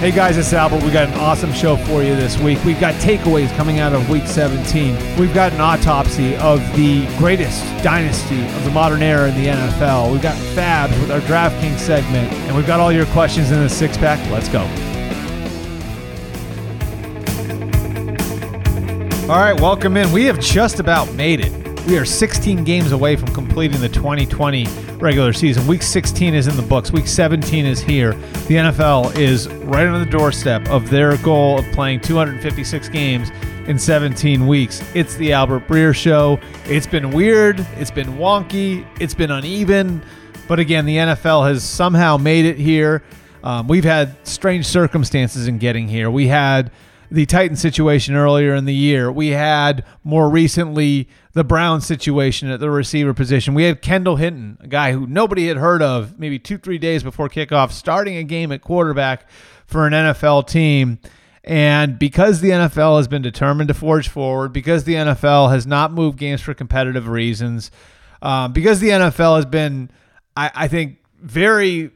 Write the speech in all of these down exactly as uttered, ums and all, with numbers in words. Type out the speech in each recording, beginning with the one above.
Hey guys, it's Albert. We got an awesome show for you this week. We've got takeaways coming out of Week seventeen. We've got an autopsy of the greatest dynasty of the modern era in the N F L. We've got Fabs with our DraftKings segment, and we've got all your questions in the six-pack. Let's go. All right, welcome in. We have just about made it. We are sixteen games away from completing the twenty twenty regular season. Week sixteen is in the books. Week seventeen is here. The N F L is right on the doorstep of their goal of playing two hundred fifty-six games in seventeen weeks. It's the Albert Breer Show. It's been weird. It's been wonky. It's been uneven. But again, the N F L has somehow made it here. Um, we've had strange circumstances in getting here. We had the Titans situation earlier in the year. We had, more recently, the Browns situation at the receiver position. We had Kendall Hinton, a guy who nobody had heard of maybe two, three days before kickoff, starting a game at quarterback for an N F L team. And because the N F L has been determined to forge forward, because the N F L has not moved games for competitive reasons, uh, because the N F L has been, I, I think, very...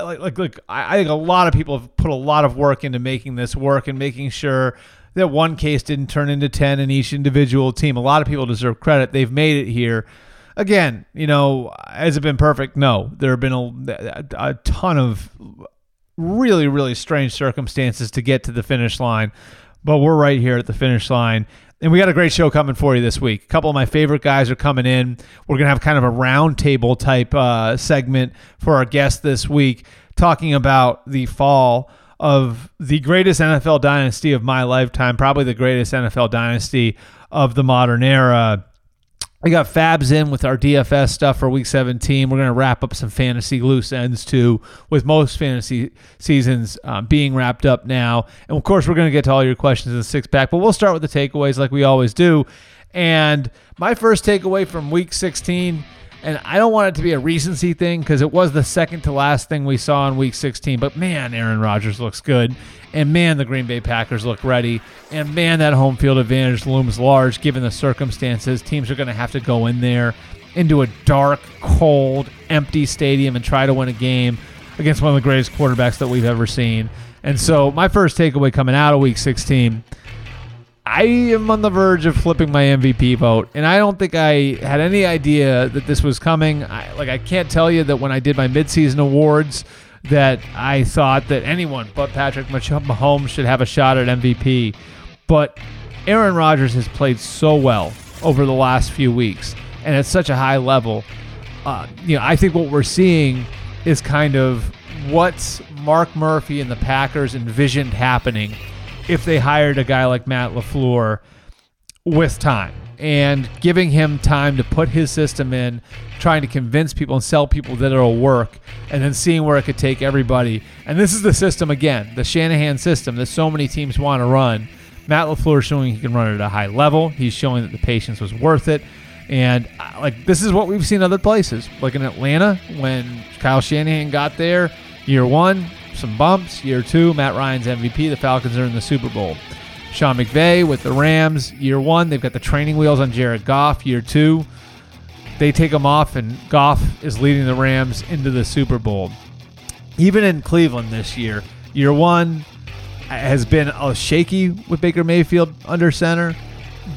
Like, like, like, I think a lot of people have put a lot of work into making this work and making sure that one case didn't turn into ten in each individual team. A lot of people deserve credit. They've made it here. Again, you know, has it been perfect? No. There have been a, a ton of really, really strange circumstances to get to the finish line, but we're right here at the finish line. And we got a great show coming for you this week. A couple of my favorite guys are coming in. We're going to have kind of a roundtable type uh, segment for our guest this week, talking about the fall of the greatest N F L dynasty of my lifetime, probably the greatest N F L dynasty of the modern era. We got Fabs in with our D F S stuff for Week seventeen. We're going to wrap up some fantasy loose ends, too, with most fantasy seasons um, being wrapped up now. And, of course, we're going to get to all your questions in the six-pack, but we'll start with the takeaways like we always do. And my first takeaway from Week sixteen, and I don't want it to be a recency thing because it was the second-to-last thing we saw in Week sixteen, but, man, Aaron Rodgers looks good. And, man, the Green Bay Packers look ready. And, man, that home field advantage looms large given the circumstances. Teams are going to have to go in there into a dark, cold, empty stadium and try to win a game against one of the greatest quarterbacks that we've ever seen. And so my first takeaway coming out of Week sixteen, I am on the verge of flipping my M V P vote, and I don't think I had any idea that this was coming. I, like, I can't tell you that when I did my midseason awards – that I thought that anyone but Patrick Mahomes should have a shot at M V P. But Aaron Rodgers has played so well over the last few weeks and at such a high level. Uh, you know, I think what we're seeing is kind of what Mark Murphy and the Packers envisioned happening if they hired a guy like Matt LaFleur with time and giving him time to put his system in, trying to convince people and sell people that it'll work, and then seeing where it could take everybody. And this is the system, again, the Shanahan system that so many teams want to run. Matt LaFleur is showing he can run it at a high level. He's showing that the patience was worth it. And like this is what we've seen other places, like in Atlanta when Kyle Shanahan got there, year one, some bumps, year two, Matt Ryan's M V P, the Falcons are in the Super Bowl. Sean McVay with the Rams, year one, they've got the training wheels on Jared Goff. Year two, they take him off, and Goff is leading the Rams into the Super Bowl. Even in Cleveland this year, year one has been a shaky with Baker Mayfield under center,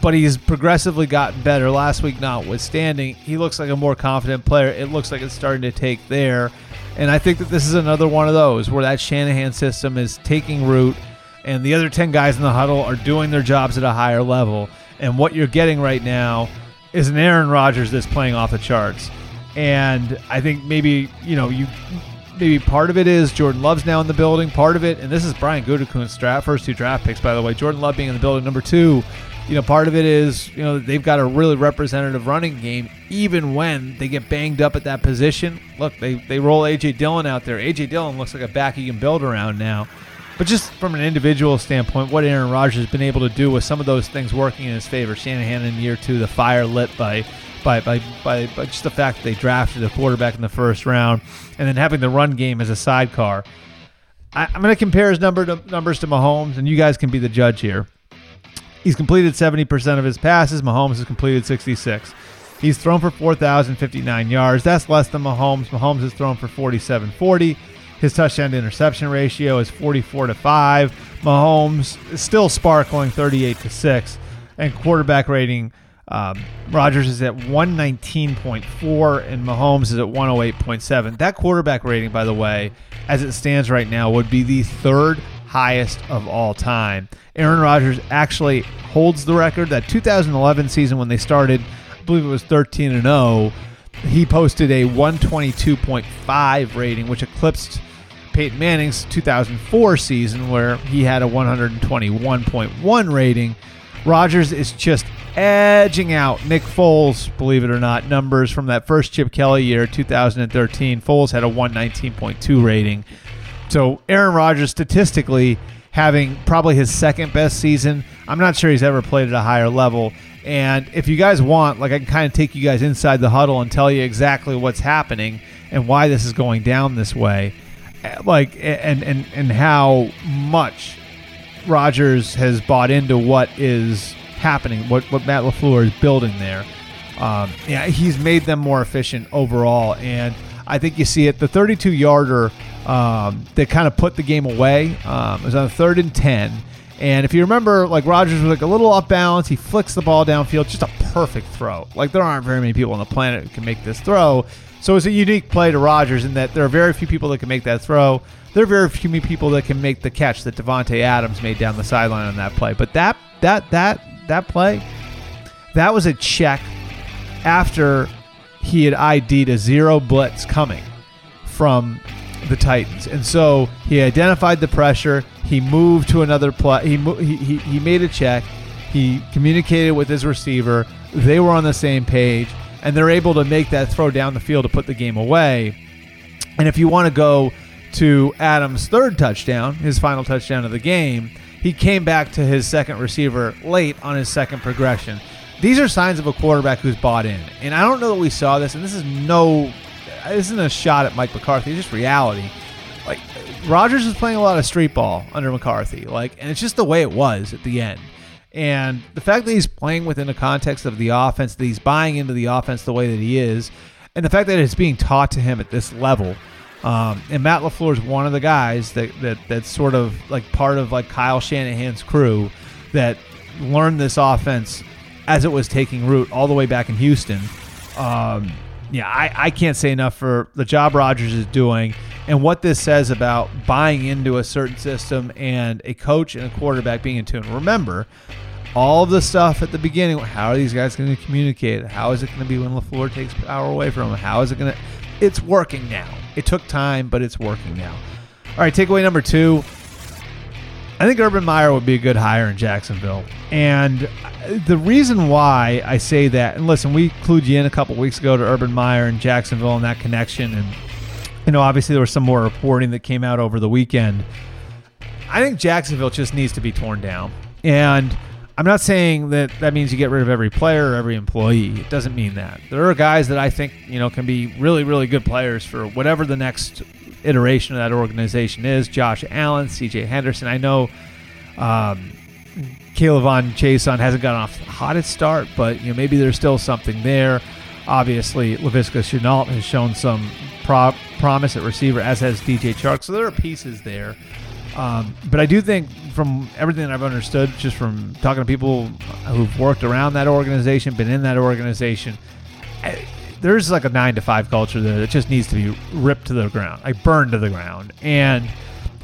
but he's progressively gotten better. Last week notwithstanding, he looks like a more confident player. It looks like it's starting to take there, and I think that this is another one of those where that Shanahan system is taking root, and the other ten guys in the huddle are doing their jobs at a higher level. And what you're getting right now is an Aaron Rodgers that's playing off the charts. And I think maybe, you know, you maybe part of it is Jordan Love's now in the building. Part of it, and this is Brian Gutekunst's draft, first two draft picks, by the way. Jordan Love being in the building, number two. You know, part of it is, you know, they've got a really representative running game, even when they get banged up at that position. Look, they, they roll A J. Dillon out there. A J. Dillon looks like a back you can build around now. But just from an individual standpoint, what Aaron Rodgers has been able to do with some of those things working in his favor. Shanahan in year two, the fire lit by by by, by, by just the fact that they drafted a quarterback in the first round, and then having the run game as a sidecar. I, I'm going to compare his number to, numbers to Mahomes, and you guys can be the judge here. He's completed seventy percent of his passes. Mahomes has completed sixty-six. He's thrown for four thousand fifty-nine yards. That's less than Mahomes. Mahomes has thrown for forty-seven forty. His touchdown to interception ratio is forty-four to five. Mahomes is still sparkling thirty-eight to six. And quarterback rating, um, Rodgers is at one nineteen point four and Mahomes is at one oh eight point seven. That quarterback rating, by the way, as it stands right now, would be the third highest of all time. Aaron Rodgers actually holds the record. That two thousand eleven season when they started, I believe it was thirteen and oh, he posted a one twenty-two point five rating, which eclipsed Peyton Manning's two thousand four season where he had a one twenty-one point one rating. Rodgers is just edging out Nick Foles, believe it or not, numbers from that first Chip Kelly year, two thousand thirteen. Foles had a one nineteen point two rating. So Aaron Rodgers statistically having probably his second best season. I'm not sure he's ever played at a higher level. And if you guys want, like, I can kind of take you guys inside the huddle and tell you exactly what's happening and why this is going down this way, like, and and and how much Rodgers has bought into what is happening, what what Matt LaFleur is building there. Um, yeah, he's made them more efficient overall, and I think you see it. The thirty-two yarder. Um, they kind of put the game away. Um, it was on third and ten. And if you remember, like, Rodgers was like a little off balance. He flicks the ball downfield. Just a perfect throw. Like, there aren't very many people on the planet who can make this throw. So it's a unique play to Rodgers in that there are very few people that can make that throw. There are very few people that can make the catch that Devontae Adams made down the sideline on that play. But that that that that play, that was a check after he had I D'd a zero blitz coming from the Titans, and so he identified the pressure. He moved to another play. He, mo- he he he made a check. He communicated with his receiver. They were on the same page, and they're able to make that throw down the field to put the game away. And if you want to go to Adams' third touchdown, his final touchdown of the game, he came back to his second receiver late on his second progression. These are signs of a quarterback who's bought in, and I don't know that we saw this. And this is no. This isn't a shot at Mike McCarthy. It's just reality. Like, Rodgers was playing a lot of street ball under McCarthy. Like, and it's just the way it was at the end. And the fact that he's playing within the context of the offense, that he's buying into the offense the way that he is, and the fact that it's being taught to him at this level. Um, and Matt LaFleur is one of the guys that, that that's sort of like part of like Kyle Shanahan's crew that learned this offense as it was taking root all the way back in Houston. Um, Yeah, I, I can't say enough for the job Rodgers is doing and what this says about buying into a certain system and a coach and a quarterback being in tune. Remember, all of the stuff at the beginning, how are these guys going to communicate? How is it going to be when LaFleur takes power away from him? How is it going to – it's working now. It took time, but it's working now. All right, takeaway number two. I think Urban Meyer would be a good hire in Jacksonville. And the reason why I say that, and listen, we clued you in a couple weeks ago to Urban Meyer and Jacksonville and that connection. And, you know, obviously there was some more reporting that came out over the weekend. I think Jacksonville just needs to be torn down. And I'm not saying that that means you get rid of every player or every employee. It doesn't mean that. There are guys that I think, you know, can be really, really good players for whatever the next iteration of that organization is. Josh Allen, C J Henderson. I know um, Caleb on Chason hasn't gotten off the hottest start, but, you know, maybe there's still something there. Obviously, Laviska Shenault has shown some pro- promise at receiver, as has D J Chark. So there are pieces there. Um, but I do think from everything that I've understood, just from talking to people who've worked around that organization, been in that organization, I, there's like a nine to five culture there that just needs to be ripped to the ground, like burned to the ground. And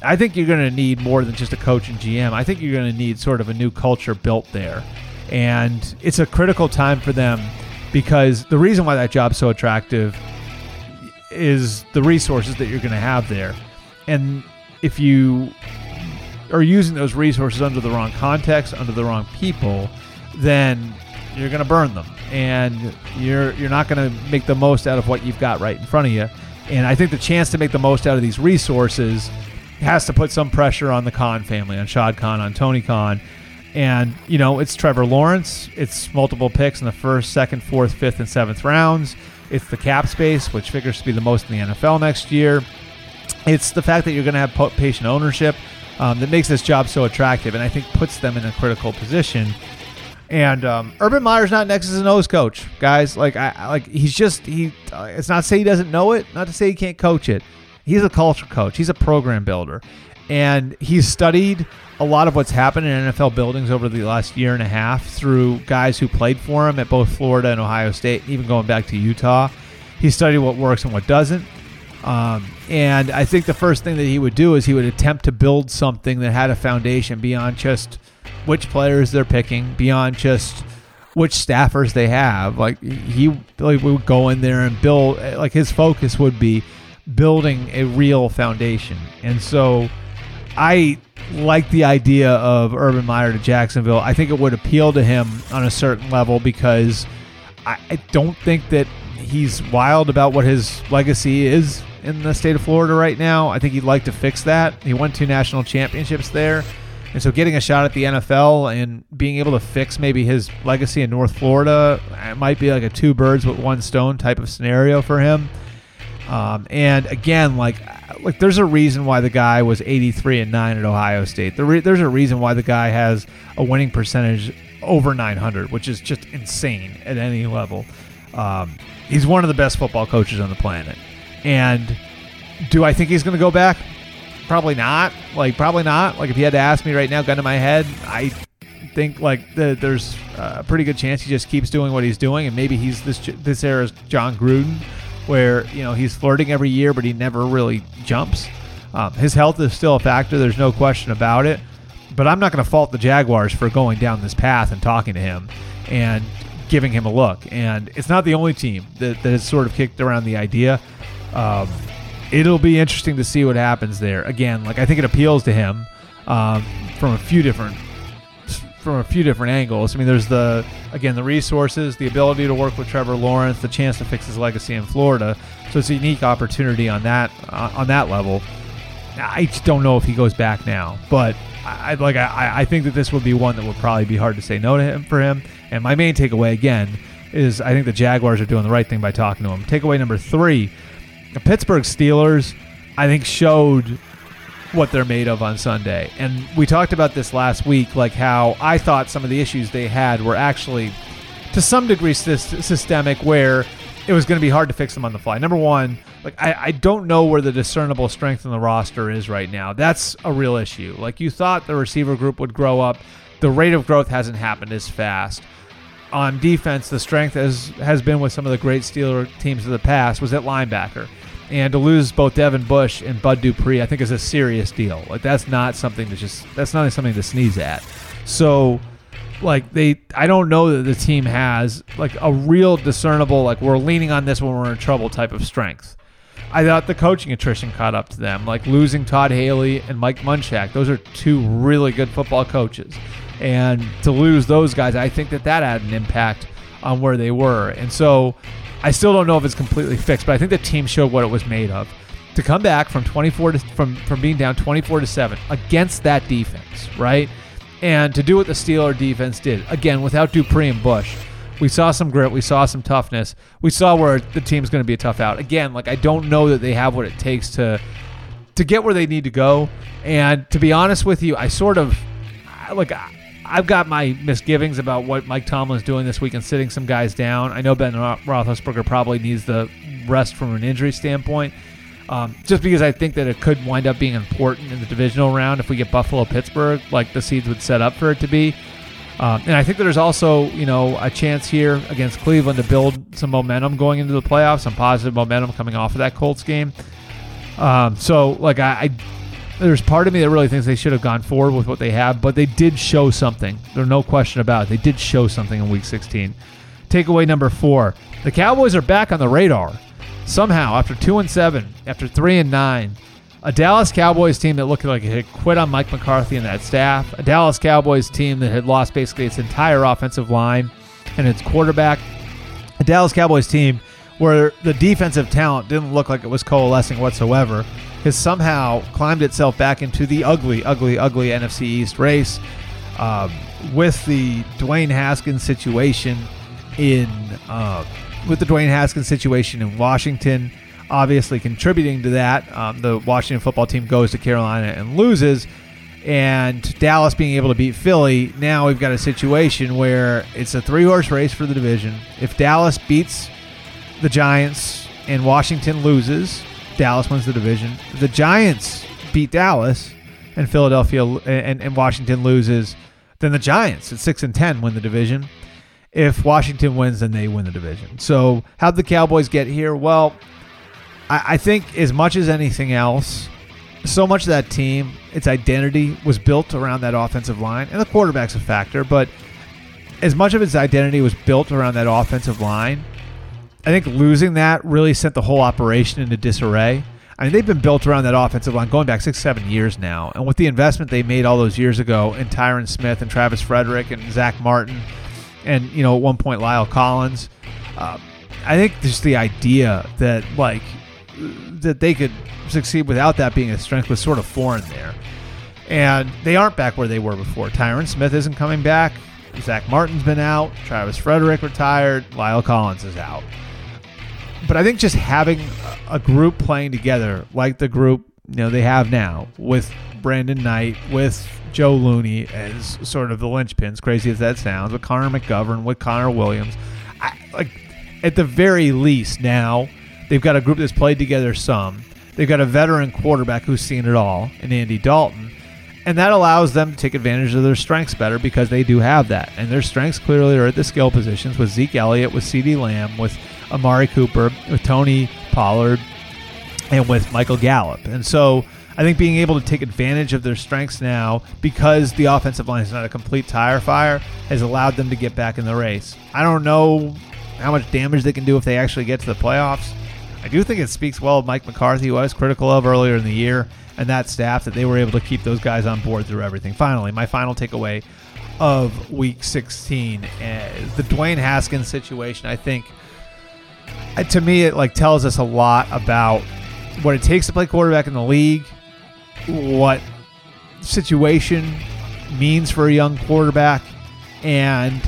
I think you're going to need more than just a coach and G M. I think you're going to need sort of a new culture built there. And it's a critical time for them because the reason why that job's so attractive is the resources that you're going to have there. And if you are using those resources under the wrong context, under the wrong people, then you're going to burn them. And you're you're not going to make the most out of what you've got right in front of you. And I think the chance to make the most out of these resources has to put some pressure on the Khan family, on Shad Khan, on Tony Khan. And, you know, it's Trevor Lawrence. It's multiple picks in the first, second, fourth, fifth, and seventh rounds. It's the cap space, which figures to be the most in the N F L next year. It's the fact that you're going to have patient ownership um, that makes this job so attractive, and I think puts them in a critical position. And um, Urban Meyer's not an X's and O's coach, guys. Like, I, like he's just he. Uh, it's not to say he doesn't know it, not to say he can't coach it. He's a culture coach. He's a program builder, and he's studied a lot of what's happened in N F L buildings over the last year and a half through guys who played for him at both Florida and Ohio State, even going back to Utah. He studied what works and what doesn't. Um, and I think the first thing that he would do is he would attempt to build something that had a foundation beyond just which players they're picking, beyond just which staffers they have. Like he like would go in there and build, like his focus would be building a real foundation. And so I like the idea of Urban Meyer to Jacksonville. I think it would appeal to him on a certain level because I, I don't think that he's wild about what his legacy is in the state of Florida right now. I think he'd like to fix that. He won two national championships there. And so getting a shot at the N F L and being able to fix maybe his legacy in North Florida, it might be like a two birds with one stone type of scenario for him. Um, and again, like, like there's a reason why the guy was eighty-three and nine at Ohio State. There re- there's a reason why the guy has a winning percentage over nine hundred, which is just insane at any level. Um, he's one of the best football coaches on the planet. And do I think he's going to go back? Probably not. Like, probably not. Like, if you had to ask me right now, gun to my head, I think like the, there's a pretty good chance he just keeps doing what he's doing, and maybe he's this this era's John Gruden, where, you know, he's flirting every year, but he never really jumps. Um, his health is still a factor. There's no question about it. But I'm not going to fault the Jaguars for going down this path and talking to him and giving him a look. And it's not the only team that, that has sort of kicked around the idea. Um, it'll be interesting to see what happens there. Again, like I think it appeals to him um, from a few different from a few different angles. I mean, there's the, again, the resources, the ability to work with Trevor Lawrence, the chance to fix his legacy in Florida. So it's a unique opportunity on that, uh, on that level. I just don't know if he goes back now, but I like, I, I think that this would be one that would probably be hard to say no to him for him. And my main takeaway again is I think the Jaguars are doing the right thing by talking to him. Takeaway number three, the Pittsburgh Steelers, I think, showed what they're made of on Sunday. And we talked about this last week, like how I thought some of the issues they had were actually to some degree systemic, where it was going to be hard to fix them on the fly. Number one, like I, I don't know where the discernible strength in the roster is right now. That's a real issue. Like you thought the receiver group would grow up. The rate of growth hasn't happened as fast. On defense, the strength has, has been with some of the great Steeler teams of the past was at linebacker. And to lose both Devin Bush and Bud Dupree, I think, is a serious deal. Like that's not something that's just that's not something to sneeze at. So, like they, I don't know that the team has like a real discernible like we're leaning on this when we're in trouble type of strength. I thought the coaching attrition caught up to them. Like losing Todd Haley and Mike Munchak, those are two really good football coaches, and to lose those guys, I think that that had an impact on where they were, and so. I still don't know if it's completely fixed, but I think the team showed what it was made of. To come back from twenty-four to, from from being down twenty-four to seven against that defense, right? And to do what the Steeler defense did, again, without Dupree and Bush, we saw some grit, we saw some toughness, we saw where the team's going to be a tough out. Again, like I don't know that they have what it takes to to get where they need to go. And to be honest with you, I sort of like. I, I've got my misgivings about what Mike Tomlin's doing this week and sitting some guys down. I know Ben Roethlisberger probably needs the rest from an injury standpoint, um, just because I think that it could wind up being important in the divisional round if we get Buffalo-Pittsburgh, like the seeds would set up for it to be. Um, and I think that there's also, you know, a chance here against Cleveland to build some momentum going into the playoffs, some positive momentum coming off of that Colts game. Um, so, like, I... I There's part of me that really thinks they should have gone forward with what they have, but they did show something. There's no question about it. They did show something in Week sixteen. Takeaway number four, the Cowboys are back on the radar. somehow, after two and seven, after three and nine, a Dallas Cowboys team that looked like it had quit on Mike McCarthy and that staff, a Dallas Cowboys team that had lost basically its entire offensive line and its quarterback, a Dallas Cowboys team where the defensive talent didn't look like it was coalescing whatsoever, has somehow climbed itself back into the ugly, ugly, ugly N F C East race. Um, with the Dwayne Haskins situation in uh, with the Dwayne Haskins situation in Washington, obviously contributing to that, um, the Washington Football Team goes to Carolina and loses, and Dallas being able to beat Philly, now we've got a situation where it's a three-horse race for the division. If Dallas beats the Giants and Washington loses, Dallas wins the division. If the Giants beat Dallas and Philadelphia and, and Washington loses, then the Giants at six and ten win the division. If Washington wins, then they win the division. So how'd the Cowboys get here? Well, I, I think as much as anything else, so much of that team, its identity was built around that offensive line, and the quarterback's a factor, but as much of its identity was built around that offensive line, I think losing that really sent the whole operation into disarray. I mean, they've been built around that offensive line going back six, seven years now. And with the investment they made all those years ago in Tyron Smith and Travis Frederick and Zach Martin and, you know, at one point Lyle Collins, uh, I think just the idea that, like, that they could succeed without that being a strength was sort of foreign there. And they aren't back where they were before. Tyron Smith isn't coming back. Zach Martin's been out. Travis Frederick retired. Lyle Collins is out. But I think just having a group playing together like the group, you know, they have now with Brandon Knight, with Joe Looney as sort of the linchpins, crazy as that sounds, with Connor McGovern, with Connor Williams. I, like, at the very least now, they've got a group that's played together some. They've got a veteran quarterback who's seen it all in Andy Dalton. And that allows them to take advantage of their strengths better because they do have that. And their strengths clearly are at the skill positions with Zeke Elliott, with CeeDee Lamb, with Amari Cooper, with Tony Pollard, and with Michael Gallup. And so I think being able to take advantage of their strengths now because the offensive line is not a complete tire fire has allowed them to get back in the race. I don't know how much damage they can do if they actually get to the playoffs. I do think it speaks well of Mike McCarthy, who I was critical of earlier in the year, and that staff that they were able to keep those guys on board through everything. Finally, my final takeaway of week sixteen, uh, the Dwayne Haskins situation, I think, to me, it like tells us a lot about what it takes to play quarterback in the league, what situation means for a young quarterback, and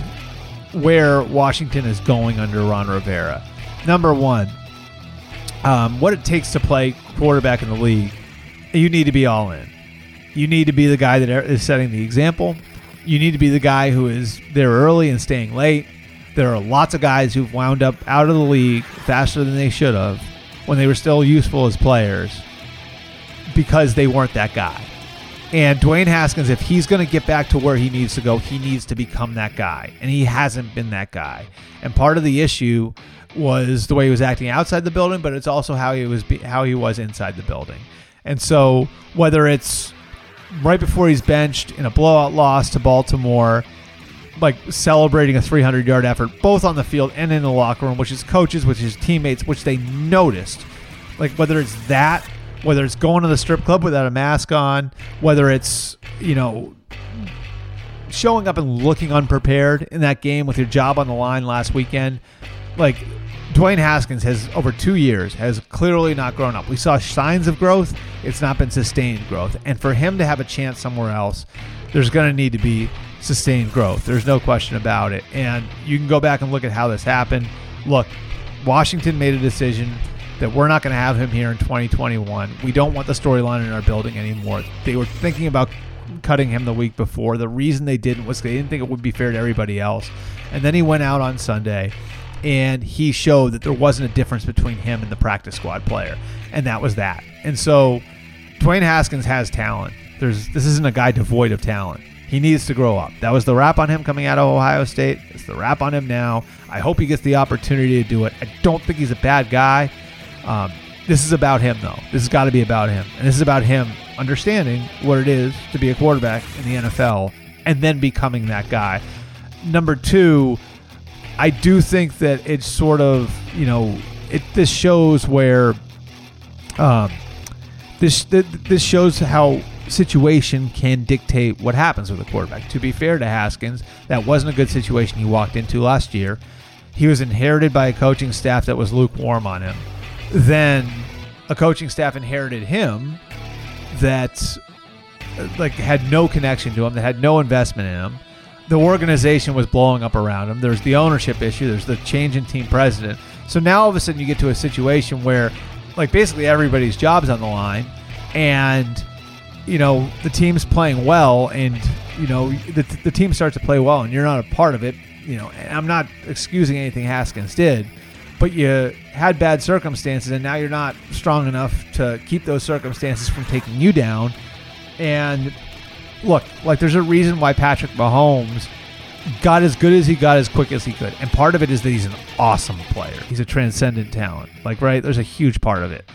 where Washington is going under Ron Rivera. Number one, um, what it takes to play quarterback in the league, you need to be all in. You need to be the guy that is setting the example. You need to be the guy who is there early and staying late. There are lots of guys who've wound up out of the league faster than they should have when they were still useful as players because they weren't that guy. And Dwayne Haskins, if he's going to get back to where he needs to go, he needs to become that guy. And he hasn't been that guy. And part of the issue was the way he was acting outside the building, but it's also how he was, how he was inside the building. And so whether it's right before he's benched in a blowout loss to Baltimore, like celebrating a three hundred yard effort, both on the field and in the locker room, which his coaches, which his teammates, which they noticed. Like whether it's that, whether it's going to the strip club without a mask on, whether it's, you know, showing up and looking unprepared in that game with your job on the line last weekend. Like Dwayne Haskins has over two years has clearly not grown up. We saw signs of growth. It's not been sustained growth. And for him to have a chance somewhere else, there's going to need to be sustained growth. There's no question about it. And you can go back and look at how this happened. Look, Washington made a decision that we're not going to have him here in twenty twenty-one. We don't want the storyline in our building anymore. They were thinking about cutting him the week before. The reason they didn't was they didn't think it would be fair to everybody else. And then he went out on Sunday and he showed that there wasn't a difference between him and the practice squad player. And that was that. And so Dwayne Haskins has talent. There's, this isn't a guy devoid of talent. He needs to grow up. That was the rap on him coming out of Ohio State. It's the rap on him now. I hope he gets the opportunity to do it. I don't think he's a bad guy. Um, this is about him, though. This has got to be about him. And this is about him understanding what it is to be a quarterback in the N F L and then becoming that guy. Number two, I do think that it's sort of, you know, it, this shows where um, this this shows how situation can dictate what happens with a quarterback. To be fair to Haskins, that wasn't a good situation he walked into last year. He was inherited by a coaching staff that was lukewarm on him. Then a coaching staff inherited him that like had no connection to him, that had no investment in him. The organization was blowing up around him. There's the ownership issue. There's the change in team president. So now all of a sudden you get to a situation where like basically everybody's job's on the line, and you know, the team's playing well, and, you know, the, the team starts to play well, and you're not a part of it. You know, and I'm not excusing anything Haskins did, but you had bad circumstances, and now you're not strong enough to keep those circumstances from taking you down. And look, like, there's a reason why Patrick Mahomes got as good as he got as quick as he could. And part of it is that he's an awesome player. He's a transcendent talent. Like, right? There's a huge part of it.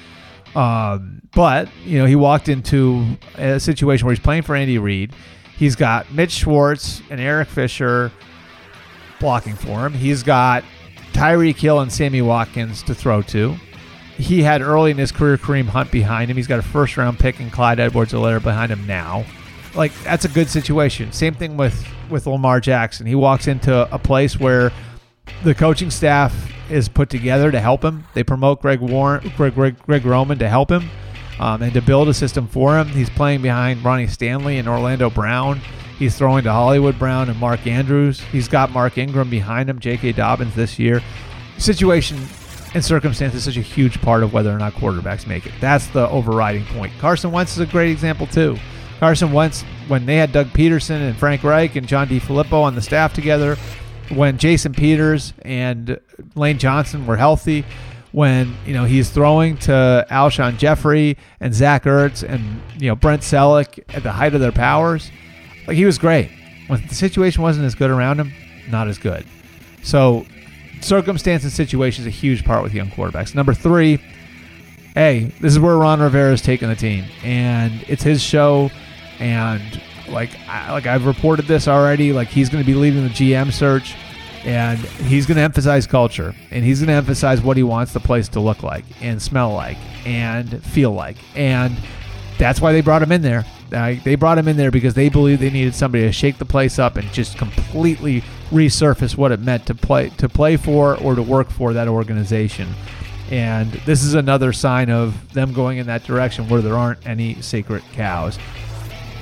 Um, but, you know, he walked into a situation where he's playing for Andy Reid. He's got Mitch Schwartz and Eric Fisher blocking for him. He's got Tyreek Hill and Sammy Watkins to throw to. He had early in his career Kareem Hunt behind him. He's got a first-round pick and Clyde Edwards-Helaire behind him now. Like, that's a good situation. Same thing with, with Lamar Jackson. He walks into a place where the coaching staff is put together to help him. They promote Greg Warren, Greg, Greg, Greg Roman to help him um, and to build a system for him. He's playing behind Ronnie Stanley and Orlando Brown. He's throwing to Hollywood Brown and Mark Andrews. He's got Mark Ingram behind him, J K. Dobbins this year. Situation and circumstance is such a huge part of whether or not quarterbacks make it. That's the overriding point. Carson Wentz is a great example too. Carson Wentz, when they had Doug Peterson and Frank Reich and John DeFilippo on the staff together, when Jason Peters and Lane Johnson were healthy, when, you know, he's throwing to Alshon Jeffrey and Zach Ertz and, you know, Brent Selleck at the height of their powers, like, he was great. When the situation wasn't as good around him, not as good. So circumstance and situation is a huge part with young quarterbacks. Number three, hey, this is where Ron Rivera's taking the team, and it's his show, and Like, I, like I've reported this already. Like, he's going to be leading the G M search, and he's going to emphasize culture, and he's going to emphasize what he wants the place to look like and smell like and feel like. And that's why they brought him in there. Uh, they brought him in there because they believed they needed somebody to shake the place up and just completely resurface what it meant to play to play for or to work for that organization. And this is another sign of them going in that direction where there aren't any sacred cows.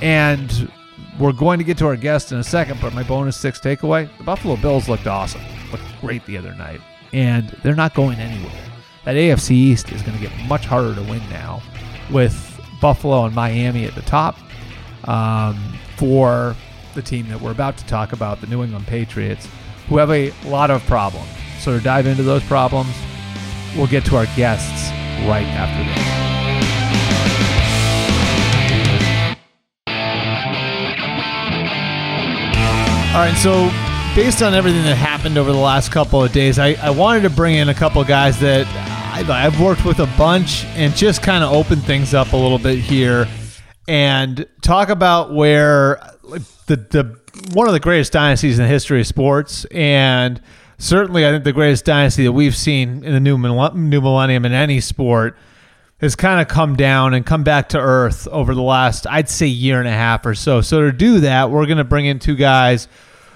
And we're going to get to our guest in a second, but my bonus six takeaway, the Buffalo Bills looked awesome, looked great the other night, and they're not going anywhere. That A F C East is going to get much harder to win now with Buffalo and Miami at the top um, for the team that we're about to talk about, the New England Patriots, who have a lot of problems. So to dive into those problems, we'll get to our guests right after this. All right, so based on everything that happened over the last couple of days, I, I wanted to bring in a couple of guys that I've, I've worked with a bunch and just kind of open things up a little bit here and talk about where like, the the one of the greatest dynasties in the history of sports, and certainly I think the greatest dynasty that we've seen in the new, new millennium in any sport has kind of come down and come back to earth over the last, I'd say, year and a half or so. So to do that, we're going to bring in two guys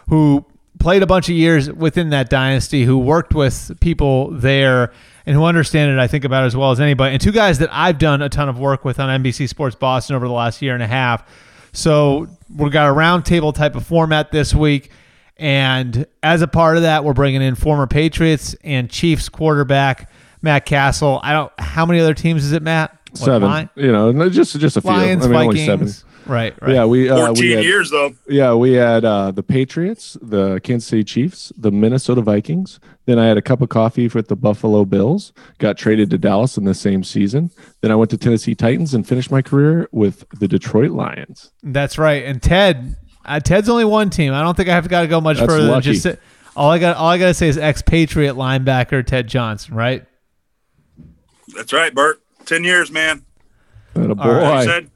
who played a bunch of years within that dynasty, who worked with people there, and who understand it, I think, about as well as anybody. And two guys that I've done a ton of work with on N B C Sports Boston over the last year and a half. So we've got a roundtable type of format this week. And as a part of that, we're bringing in former Patriots and Chiefs quarterback Matt Cassel. I don't. How many other teams is it, Matt? What, seven. Line? You know, just just a few. Lions, I mean, Vikings. Only seven. Right, right. Yeah, we uh, fourteen we had, years though. Yeah, we had uh, the Patriots, the Kansas City Chiefs, the Minnesota Vikings. Then I had a cup of coffee with the Buffalo Bills. Got traded to Dallas in the same season. Then I went to Tennessee Titans and finished my career with the Detroit Lions. That's right. And Ted, uh, Ted's only one team. I don't think I have got to go much That's further lucky. Than just sit. all I got. All I got to say is ex-Patriot linebacker Ted Johnson. Right. That's right, Bert. Ten years, man. That a boy. Right.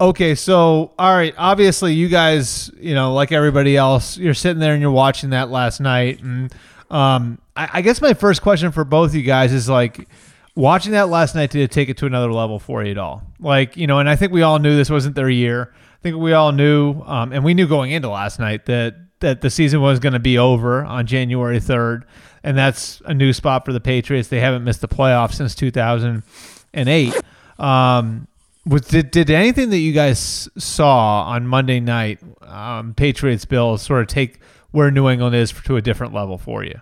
Okay, so, all right, obviously you guys, you know, like everybody else, you're sitting there and you're watching that last night, and Um, I, I guess my first question for both you guys is like, watching that last night, did it take it to another level for you at all? Like, you know, and I think we all knew this wasn't their year. I think we all knew, um, and we knew going into last night that that the season was going to be over on January third, and that's a new spot for the Patriots. They haven't missed the playoffs since two thousand eight. Um, was, did, did anything that you guys saw on Monday night, um, Patriots-Bills, sort of take where New England is to a different level for you?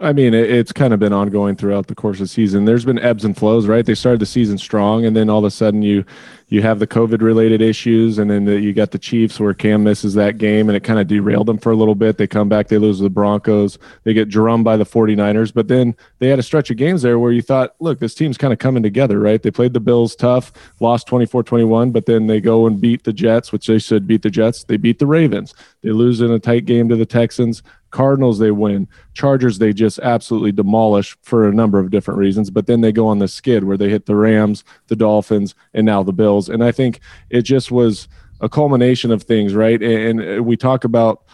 I mean, it's kind of been ongoing throughout the course of the season. There's been ebbs and flows, right? They started the season strong, and then all of a sudden you you have the COVID-related issues, and then the, you got the Chiefs where Cam misses that game, and it kind of derailed them for a little bit. They come back, they lose to the Broncos. They get drummed by the 49ers, but then they had a stretch of games there where you thought, look, this team's kind of coming together, right? They played the Bills tough, lost twenty-four twenty-one, but then they go and beat the Jets, which they should beat the Jets. They beat the Ravens. They lose in a tight game to the Texans. Cardinals, they win. Chargers, they just absolutely demolish for a number of different reasons. But then they go on the skid where they hit the Rams, the Dolphins, and now the Bills. And I think it just was a culmination of things, right? And we talk about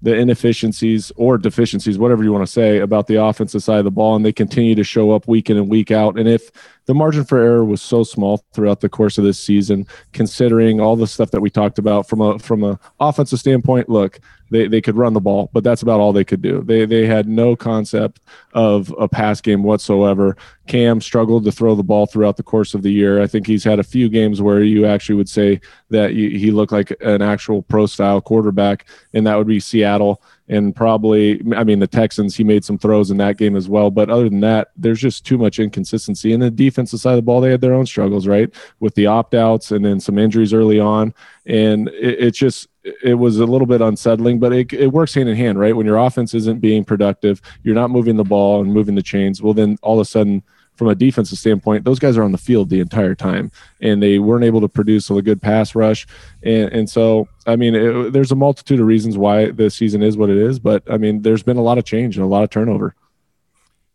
the inefficiencies or deficiencies, whatever you want to say, about the offensive side of the ball, and they continue to show up week in and week out. And if the margin for error was so small throughout the course of this season, considering all the stuff that we talked about from a from a offensive standpoint, look, they, they could run the ball, but that's about all they could do. They they had no concept of a pass game whatsoever. Cam struggled to throw the ball throughout the course of the year. I think he's had a few games where you actually would say that you, he looked like an actual pro-style quarterback, and that would be Seattle. And probably, I mean, the Texans, he made some throws in that game as well. But other than that, there's just too much inconsistency. And the defensive side of the ball, they had their own struggles, right, with the opt-outs and then some injuries early on. And it, it just it was a little bit unsettling, but it, it works hand in hand, right? When your offense isn't being productive, you're not moving the ball and moving the chains, well, then all of a sudden, from a defensive standpoint, those guys are on the field the entire time, and they weren't able to produce a good pass rush. And, and so, I mean, it, there's a multitude of reasons why the season is what it is, but, I mean, there's been a lot of change and a lot of turnover.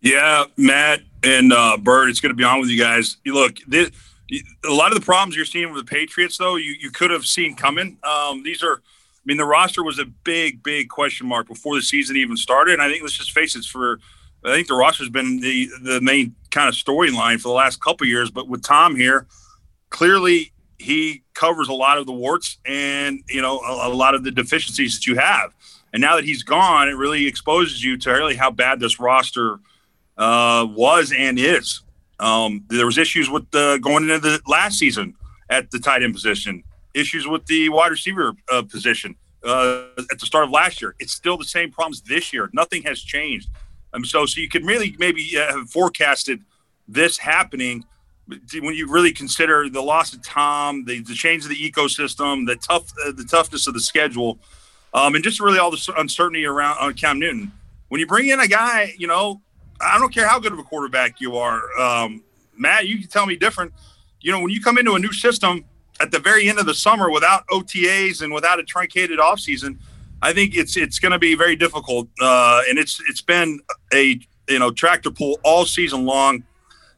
Yeah, Matt and uh, Bird, it's good to be on with you guys. You look, this, a lot of the problems you're seeing with the Patriots, though, you, you could have seen coming. Um, these are – I mean, the roster was a big, big question mark before the season even started, and I think let's just face it, it's for – I think the roster's been the, the main kind of storyline for the last couple of years. But with Tom here, clearly he covers a lot of the warts and, you know, a, a lot of the deficiencies that you have. And now that he's gone, it really exposes you to really how bad this roster uh, was and is. Um, there was issues with the, going into the last season at the tight end position, issues with the wide receiver uh, position uh, at the start of last year. It's still the same problems this year. Nothing has changed. Um, so, so you could really maybe have forecasted this happening when you really consider the loss of Tom, the, the change of the ecosystem, the tough, uh, the toughness of the schedule, um, and just really all the uncertainty around on Cam Newton. When you bring in a guy, you know, I don't care how good of a quarterback you are, um, Matt. You can tell me different. You know, when you come into a new system at the very end of the summer without O T As and without a truncated offseason, I think it's it's going to be very difficult, uh, and it's it's been a you know tractor pull all season long.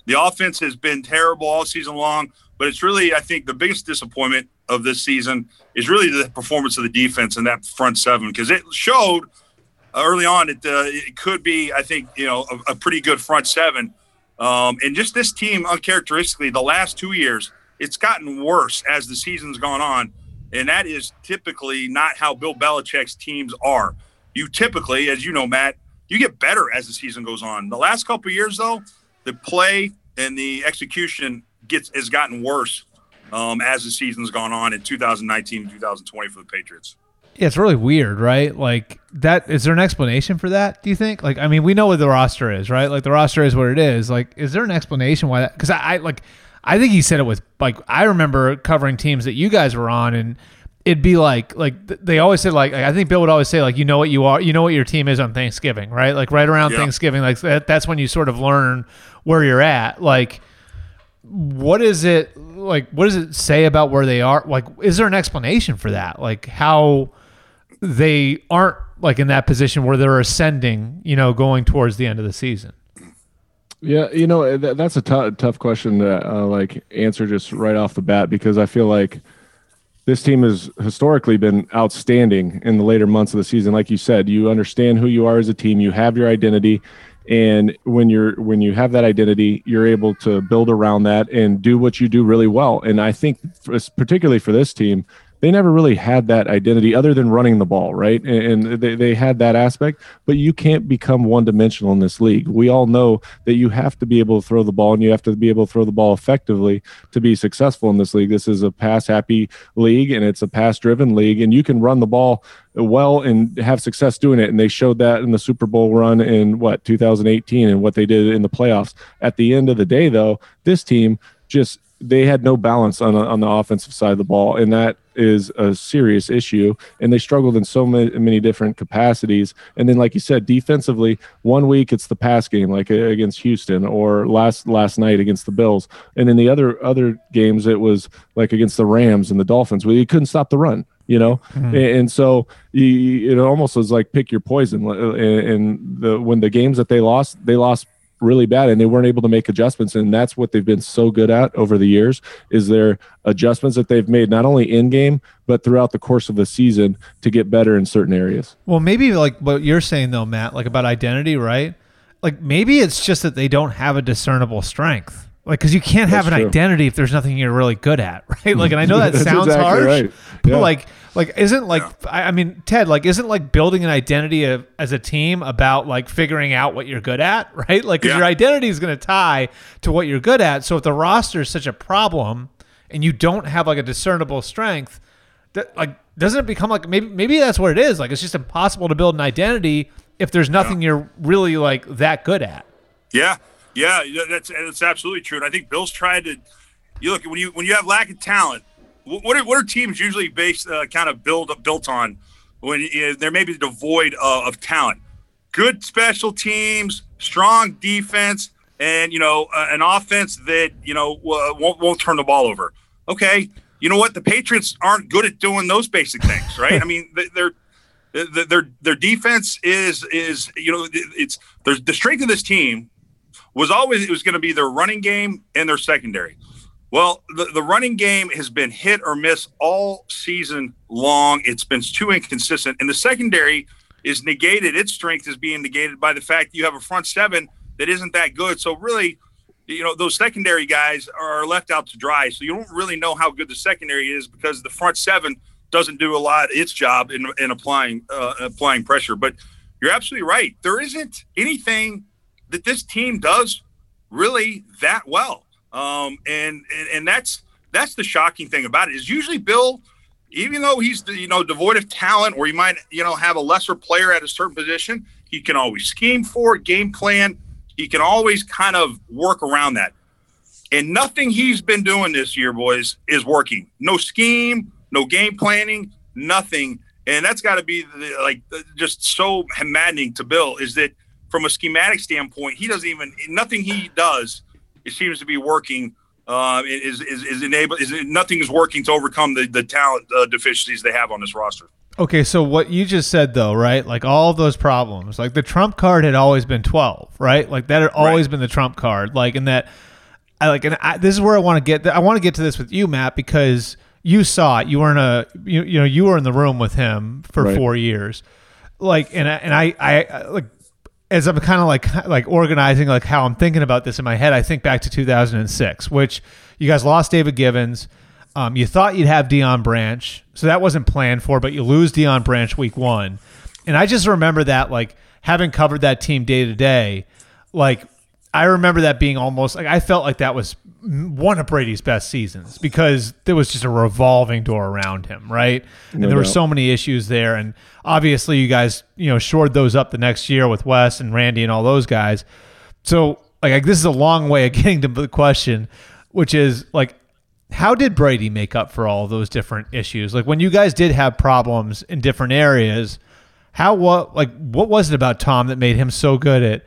The offense has been terrible all season long, but it's really I think the biggest disappointment of this season is really the performance of the defense and that front seven, because it showed early on it uh, it could be I think you know a, a pretty good front seven, um, and just this team uncharacteristically the last two years it's gotten worse as the season's gone on. And that is typically not how Bill Belichick's teams are. You typically, as you know, Matt, you get better as the season goes on. The last couple of years, though, the play and the execution gets has gotten worse um, as the season's gone on in two thousand nineteen and two thousand twenty for the Patriots. Yeah, it's really weird, right? Like, that is there an explanation for that, do you think? Like, I mean, we know what the roster is, right? Like, the roster is what it is. Like, is there an explanation why that? Because I, I, like... I think he said it with like I remember covering teams that you guys were on, and it'd be like like they always said like, like I think Bill would always say like you know what you are you know what your team is on Thanksgiving, right? Like right around yeah. Thanksgiving, like that, that's when you sort of learn where you're at. Like what is it like what does it say about where they are? Like is there an explanation for that? Like how they aren't like in that position where they're ascending, you know, going towards the end of the season. Yeah, you know, th- that's a t- tough question to uh, like answer just right off the bat, because I feel like this team has historically been outstanding in the later months of the season. Like you said, you understand who you are as a team. You have your identity. And when you're, when you have that identity, you're able to build around that and do what you do really well. And I think for, particularly for this team, they never really had that identity other than running the ball, right? And, and they, they had that aspect, but you can't become one-dimensional in this league. We all know that you have to be able to throw the ball, and you have to be able to throw the ball effectively to be successful in this league. This is a pass-happy league, and it's a pass-driven league, and you can run the ball well and have success doing it. And they showed that in the Super Bowl run in, what, two thousand eighteen, and what they did in the playoffs. At the end of the day, though, this team just – they had no balance on on the offensive side of the ball, and that is a serious issue. And they struggled in so many, many different capacities. And then, like you said, defensively, one week it's the pass game, like against Houston, or last last night against the Bills. And in the other other games, it was like against the Rams and the Dolphins. We couldn't stop the run, you know. Mm-hmm. And so you, it almost was like pick your poison. And the when the games that they lost, they lost really bad, and they weren't able to make adjustments. And that's what they've been so good at over the years, is their adjustments that they've made, not only in game but throughout the course of the season, to get better in certain areas. Well, maybe like what you're saying though, Matt, like about identity, right? Like maybe it's just that they don't have a discernible strength. Like, because you can't have that's an true. Identity if there's nothing you're really good at, right? Like, and I know that sounds exactly harsh, right. Yeah. But like, like isn't like, I mean, Ted, like, isn't like building an identity of, as a team about like figuring out what you're good at, right? Like, yeah. Your identity is going to tie to what you're good at. So if the roster is such a problem and you don't have like a discernible strength, that like doesn't it become like maybe maybe that's what it is? Like, it's just impossible to build an identity if there's nothing yeah. you're really like that good at. Yeah. Yeah, that's that's absolutely true. And I think Bill's tried to – you look, when you when you have lack of talent, what are, what are teams usually based uh, kind of build built on when you know, they're maybe devoid of, of talent? Good special teams, strong defense, and, you know, uh, an offense that, you know, uh, won't, won't turn the ball over. Okay, you know what? The Patriots aren't good at doing those basic things, right? I mean, they're – their their defense is, is you know, it's – there's the strength of this team – was always it was going to be their running game and their secondary. Well, the, the running game has been hit or miss all season long. It's been too inconsistent. And the secondary is negated. Its strength is being negated by the fact that you have a front seven that isn't that good. So really, you know, those secondary guys are left out to dry. So you don't really know how good the secondary is because the front seven doesn't do a lot of its job in, in applying, uh, applying pressure. But you're absolutely right. There isn't anything that this team does really that well. Um, and, and, and that's, that's the shocking thing about it, is usually Bill, even though he's, you know, devoid of talent, or he might, you know, have a lesser player at a certain position, he can always scheme for it, game plan. He can always kind of work around that. And nothing he's been doing this year, boys, is working. No scheme, no game planning, nothing. And that's gotta be the, like, just so maddening to Bill, is that, from a schematic standpoint, he doesn't even nothing he does. It seems to be working. Uh, is is is enable is nothing is working to overcome the the talent uh, deficiencies they have on this roster. Okay, so what you just said though, right? Like all of those problems, like the trump card had always been twelve, right? Like that had always right. been the trump card. Like in that, I like and I, this is where I want to get. I want to get to this with you, Matt, because you saw it. You were in a you, you know you were in the room with him for right. four years, like and I, and I I like. As I'm kind of like like organizing like how I'm thinking about this in my head, I think back to two thousand six, which you guys lost David Givens. Um, you thought you'd have Deion Branch, so that wasn't planned for, but you lose Deion Branch week one. And I just remember that, like, having covered that team day to day, like, I remember that being almost, like, I felt like that was one of Brady's best seasons because there was just a revolving door around him, right? And no there doubt. Were so many issues there. And obviously you guys, you know, shored those up the next year with Wes and Randy and all those guys. So, like, like this is a long way of getting to the question, which is, like, how did Brady make up for all those different issues? Like, when you guys did have problems in different areas, how, what, like, what was it about Tom that made him so good at,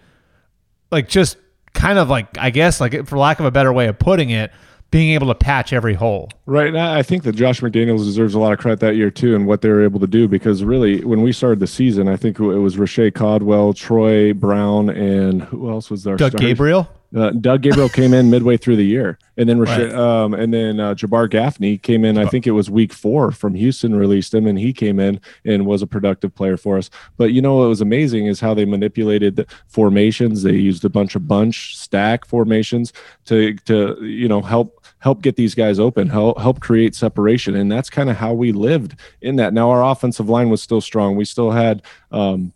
like, just kind of like, I guess, like, for lack of a better way of putting it, being able to patch every hole? Right. And I think that Josh McDaniels deserves a lot of credit that year too, and what they were able to do, because really when we started the season, I think it was Rashe Codwell, Troy Brown, and who else was there? Doug starters? Gabriel. Uh, Doug Gabriel came in midway through the year, and then right. um, and then uh, Jabar Gaffney came in. I think it was week four from Houston, released him, and he came in and was a productive player for us. But you know what was amazing is how they manipulated the formations. They used a bunch of bunch stack formations to to you know help help get these guys open, help help create separation, and that's kind of how we lived in that. Now our offensive line was still strong. We still had um,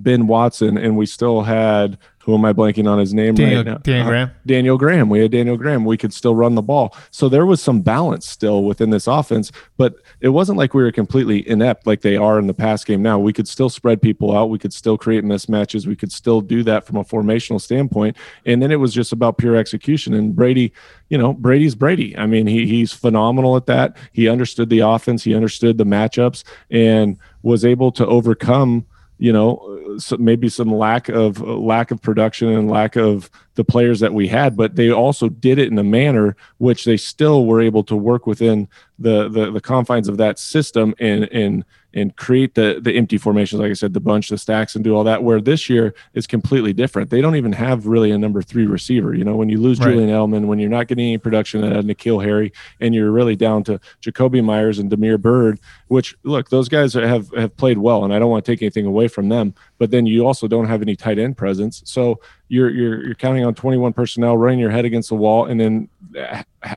Ben Watson, and we still had. Who am I blanking on his name Daniel, right now? Daniel Graham. Uh, Daniel Graham. We had Daniel Graham. We could still run the ball. So there was some balance still within this offense, but it wasn't like we were completely inept like they are in the pass game now. We could still spread people out. We could still create mismatches. We could still do that from a formational standpoint. And then it was just about pure execution. And Brady, you know, Brady's Brady. I mean, he he's phenomenal at that. He understood the offense. He understood the matchups and was able to overcome you know, so maybe some lack of uh, lack of production and lack of the players that we had, but they also did it in a manner which they still were able to work within the the, the confines of that system and and and create the the empty formations, like I said, the bunch, the stacks, and do all that. Where this year is completely different. They don't even have really a number three receiver. You know, when you lose right. Julian Edelman, when you're not getting any production out of N'Keal Harry, and you're really down to Jakobi Meyers and Damiere Byrd, which look, those guys have have played well, and I don't want to take anything away from them. But then you also don't have any tight end presence, so you're you're you're counting on twenty-one personnel, running your head against the wall, and then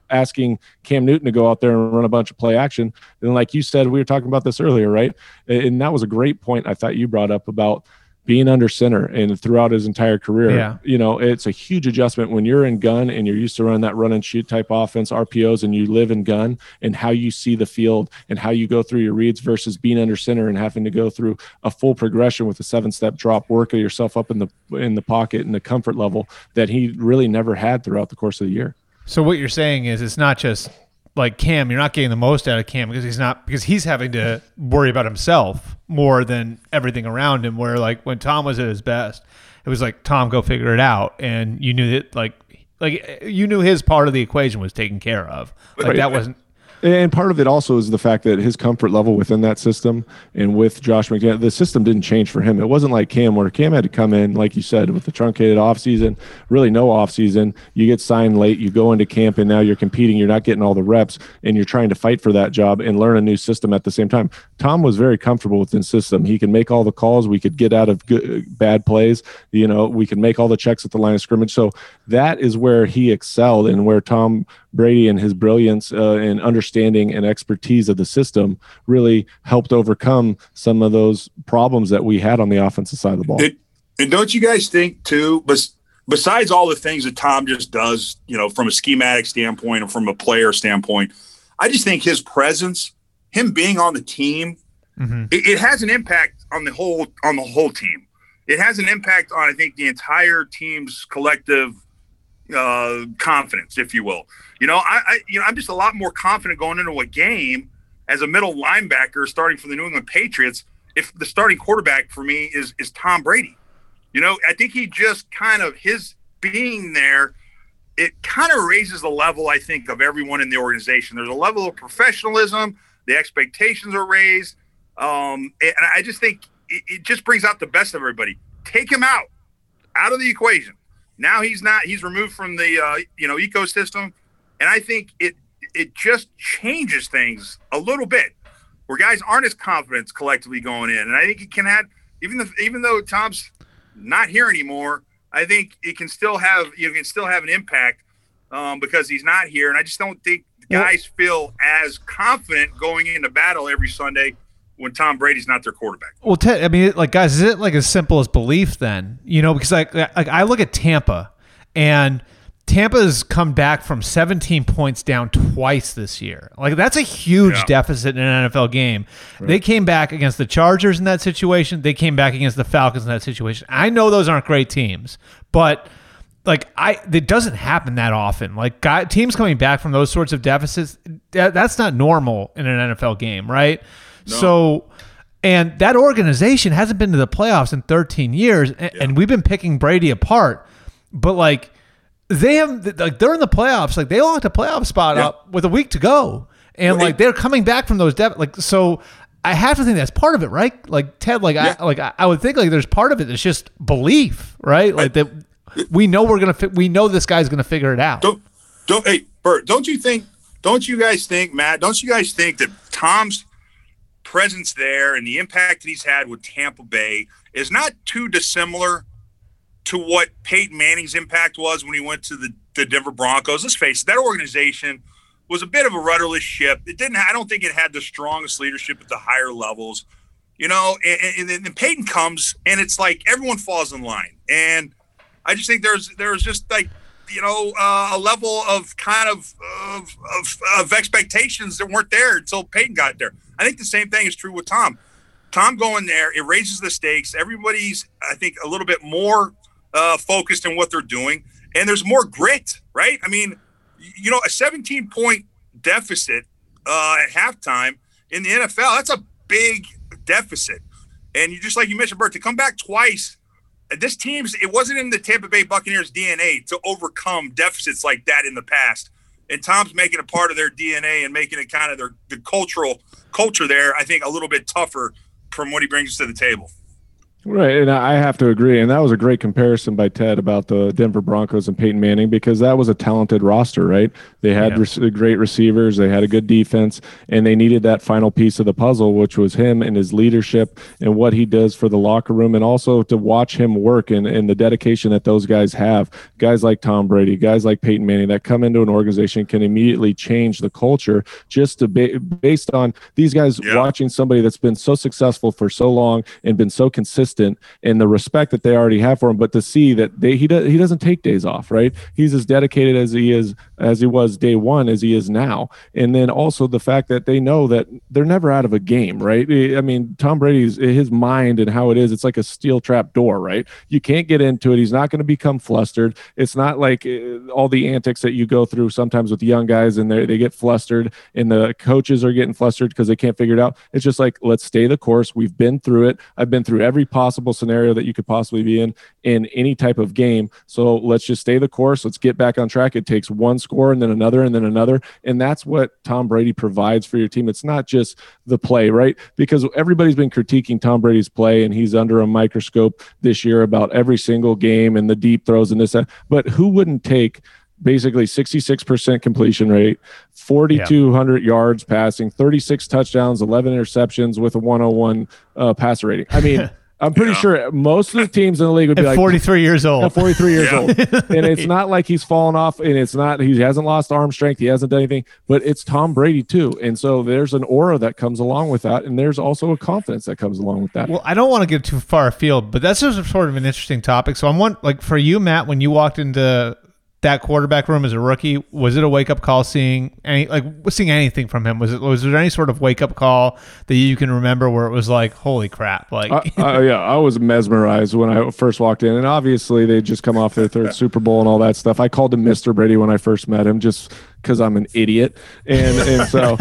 asking Cam Newton to go out there and run a bunch of play action. And like you said, we were talking about this earlier, right? And that was a great point I thought you brought up about being under center and throughout his entire career. Yeah. You know, it's a huge adjustment when you're in gun and you're used to running that run and shoot type offense, R P Os, and you live in gun and how you see the field and how you go through your reads versus being under center and having to go through a full progression with a seven step drop, work yourself up in the in the pocket and the comfort level that he really never had throughout the course of the year. So what you're saying is it's not just like Cam, you're not getting the most out of Cam because he's not because he's having to worry about himself more than everything around him, where like when Tom was at his best, it was like, Tom, go figure it out. And you knew that like like you knew his part of the equation was taken care of. Like right. that wasn't And part of it also is the fact that his comfort level within that system and with Josh McDaniels, the system didn't change for him. It wasn't like Cam, where Cam had to come in, like you said, with the truncated offseason, really no offseason. You get signed late, you go into camp, and now you're competing. You're not getting all the reps, and you're trying to fight for that job and learn a new system at the same time. Tom was very comfortable within system. He can make all the calls. We could get out of good, bad plays. You know, we can make all the checks at the line of scrimmage. So that is where he excelled and where Tom Brady and his brilliance uh, and understanding and expertise of the system really helped overcome some of those problems that we had on the offensive side of the ball. It, and don't you guys think too, bes- besides all the things that Tom just does, you know, from a schematic standpoint and from a player standpoint, I just think his presence, him being on the team, mm-hmm. it, it has an impact on the whole, on the whole team. It has an impact on, I think, the entire team's collective uh, confidence, if you will. You know, I, I, you know, I'm just a lot more confident going into a game as a middle linebacker starting for the New England Patriots if the starting quarterback for me is is Tom Brady. You know, I think he just kind of his being there, it kind of raises the level, I think, of everyone in the organization. There's a level of professionalism. The expectations are raised. Um, and I just think it, it just brings out the best of everybody. Take him out, out of the equation. Now he's not, he's removed from the, uh, you know, ecosystem. And I think it it just changes things a little bit, where guys aren't as confident collectively going in. And I think it can add, even the, even though Tom's not here anymore, I think it can still have you know, can still have an impact um, because he's not here. And I just don't think guys feel as confident going into battle every Sunday when Tom Brady's not their quarterback. Well, Ted, I mean, like guys, is it like as simple as belief then? You know, because like, like I look at Tampa and. Tampa's come back from seventeen points down twice this year. Like that's a huge yeah. deficit in an N F L game. Right. They came back against the Chargers in that situation. They came back against the Falcons in that situation. I know those aren't great teams, but like I, it doesn't happen that often. Like guy, teams coming back from those sorts of deficits, that, that's not normal in an N F L game, right? No. So. And that organization hasn't been to the playoffs in thirteen years, and, yeah. and we've been picking Brady apart, but like. They have like they're in the playoffs. Like they locked a playoff spot yeah. up with a week to go, and well, like they're coming back from those def- like so. I have to think that's part of it, right? Like Ted, like yeah. I like I would think like there's part of it that's just belief, right? Like I, that We know we're gonna. Fi- we know this guy's gonna figure it out. Don't, don't, hey, Bert. Don't you think? Don't you guys think, Matt? Don't you guys think that Tom's presence there and the impact that he's had with Tampa Bay is not too dissimilar to what Peyton Manning's impact was when he went to the, the Denver Broncos? Let's face it, that organization was a bit of a rudderless ship. It didn't. I don't think it had the strongest leadership at the higher levels. You know, and, and, and Peyton comes, and it's like everyone falls in line. And I just think there's there's just like, you know, uh, a level of kind of of, of of expectations that weren't there until Peyton got there. I think the same thing is true with Tom. Tom going there, it raises the stakes. Everybody's, I think, a little bit more uh, focused on what they're doing. And there's more grit, right? I mean, you know, a seventeen-point deficit uh, at halftime in the N F L, that's a big – deficit. And you just like you mentioned, Bert, to come back twice, this team's, it wasn't in the Tampa Bay Buccaneers D N A to overcome deficits like that in the past. And Tom's making it part of their D N A and making it kind of their the cultural culture there, I think, a little bit tougher from what he brings to the table. Right, and I have to agree. And that was a great comparison by Ted about the Denver Broncos and Peyton Manning, because that was a talented roster, right? They had yeah. res- great receivers, they had a good defense, and they needed that final piece of the puzzle, which was him and his leadership and what he does for the locker room, and also to watch him work and, and the dedication that those guys have. Guys like Tom Brady, guys like Peyton Manning that come into an organization can immediately change the culture just to ba- based on these guys yeah. watching somebody that's been so successful for so long and been so consistent and the respect that they already have for him, but to see that they, he does, he doesn't take days off, right? He's as dedicated as he is, as he was day one, as he is now. And then also the fact that they know that they're never out of a game, right? I mean, Tom Brady's, his mind and how it is, it's like a steel trap door, right? You can't get into it. He's not going to become flustered. It's not like all the antics that you go through sometimes with young guys and they get flustered and the coaches are getting flustered because they can't figure it out. It's just like, let's stay the course. We've been through it. I've been through every possible possible scenario that you could possibly be in in any type of game, so let's just stay the course, let's get back on track. It takes one score and then another and then another, and that's what Tom Brady provides for your team. It's not just the play, right? Because everybody's been critiquing Tom Brady's play, and he's under a microscope this year about every single game and the deep throws and this, that. But who wouldn't take basically sixty-six percent completion rate, forty-two hundred yeah. yards passing, thirty-six touchdowns, eleven interceptions with a one oh one uh, passer rating? I mean, I'm pretty yeah. sure most of the teams in the league would be at like forty-three years old. At forty-three years yeah. old. And it's not like he's fallen off, and it's not, he hasn't lost arm strength. He hasn't done anything, but it's Tom Brady too. And so there's an aura that comes along with that. And there's also a confidence that comes along with that. Well, I don't want to get too far afield, but that's just sort of an interesting topic. So I'm one, like for you, Matt, when you walked into that quarterback room as a rookie, was it a wake up call seeing any, like seeing anything from him? Was it, was there any sort of wake up call that you can remember where it was like, holy crap? Like, I, I, yeah, I was mesmerized when I first walked in, and obviously they just come off their third Super Bowl and all that stuff. I called him Mister Brady when I first met him, just because I'm an idiot. And, and so,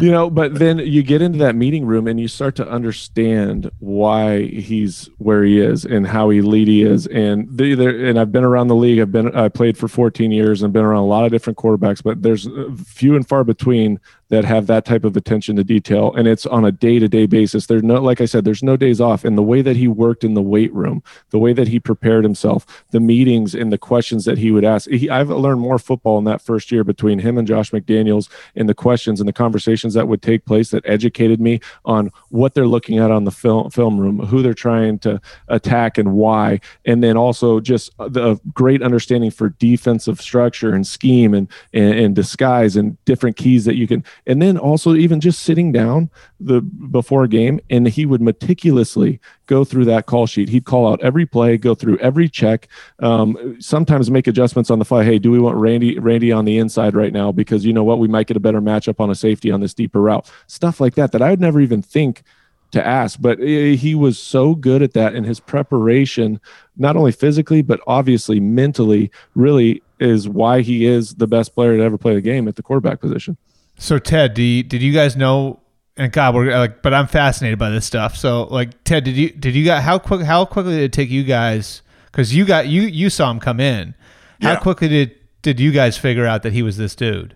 you know, but then you get into that meeting room and you start to understand why he's where he is and how elite he is. And the, the, and I've been around the league. I've been, I played for fourteen years and been around a lot of different quarterbacks, but there's few and far between that have that type of attention to detail. And it's on a day-to-day basis. There's no, like I said, there's no days off. And the way that he worked in the weight room, the way that he prepared himself, the meetings and the questions that he would ask. He, I've learned more football in that first year between him and Josh McDaniels, and the questions and the conversations that would take place that educated me on what they're looking at on the film, film room, who they're trying to attack and why. And then also just the great understanding for defensive structure and scheme and, and, and disguise and different keys that you can... And then also even just sitting down the before a game, and he would meticulously go through that call sheet. He'd call out every play, go through every check, um, sometimes make adjustments on the fly. Hey, do we want Randy Randy on the inside right now? Because you know what? We might get a better matchup on a safety on this deeper route. Stuff like that that I would never even think to ask, but he was so good at that, and his preparation, not only physically, but obviously mentally, really is why he is the best player to ever play the game at the quarterback position. So Ted, do you, did you guys know? And God, we're like, but I'm fascinated by this stuff. So like, Ted, did you did you guys how quick how quickly did it take you guys? Because you got you you saw him come in. How yeah. quickly did did you guys figure out that he was this dude?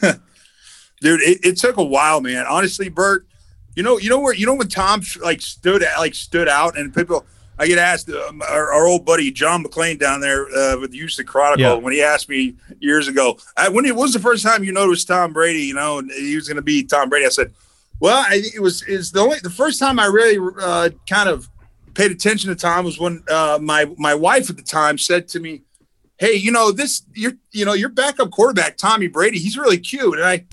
Dude, it, it took a while, man. Honestly, Bert, you know you know where you know when Tom like stood like stood out and people. I get asked, um, our, our old buddy John McClain down there uh, with the Houston Chronicle, yeah. when he asked me years ago, I, when it was the first time you noticed Tom Brady, you know, and he was going to be Tom Brady, I said, well, I, it was is the only the first time I really uh, kind of paid attention to Tom was when uh, my my wife at the time said to me, hey, you know, this, you're, you know, your backup quarterback, Tommy Brady, he's really cute. And I,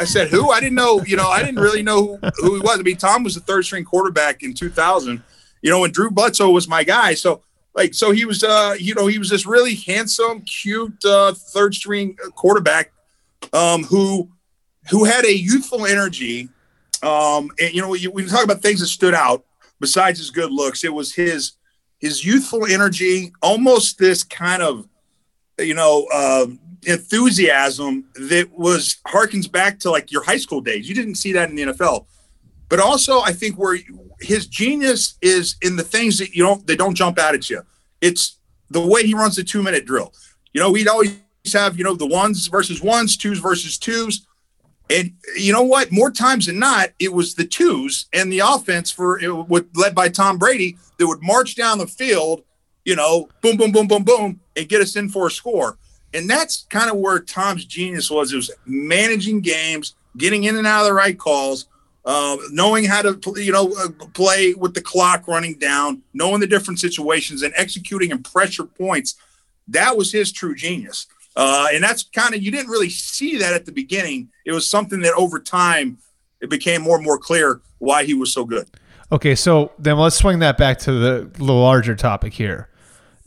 I said, who? I didn't know, you know, I didn't really know who, who he was. I mean, Tom was the third string quarterback in two thousand, you know, and Drew Bledsoe was my guy. So like, so he was, uh, you know, he was this really handsome, cute uh, third string quarterback um, who, who had a youthful energy. Um, and, you know, we, we talk about things that stood out besides his good looks. It was his, his youthful energy, almost this kind of, you know, uh, enthusiasm that was harkens back to like your high school days. You didn't see that in the N F L, but also I think where his genius is in the things that you don't, they don't jump out at you. It's the way he runs the two minute drill. You know, he'd always have, you know, the ones versus ones, twos versus twos. And you know what, more times than not, it was the twos and the offense for it was led by Tom Brady that would march down the field, you know, boom, boom, boom, boom, boom, and get us in for a score. And that's kind of where Tom's genius was. It was managing games, getting in and out of the right calls, uh, knowing how to, you know, play with the clock running down, knowing the different situations and executing and pressure points. That was his true genius. Uh, and that's kind of, you didn't really see that at the beginning. It was something that over time, it became more and more clear why he was so good. Okay, so then let's swing that back to the, the larger topic here.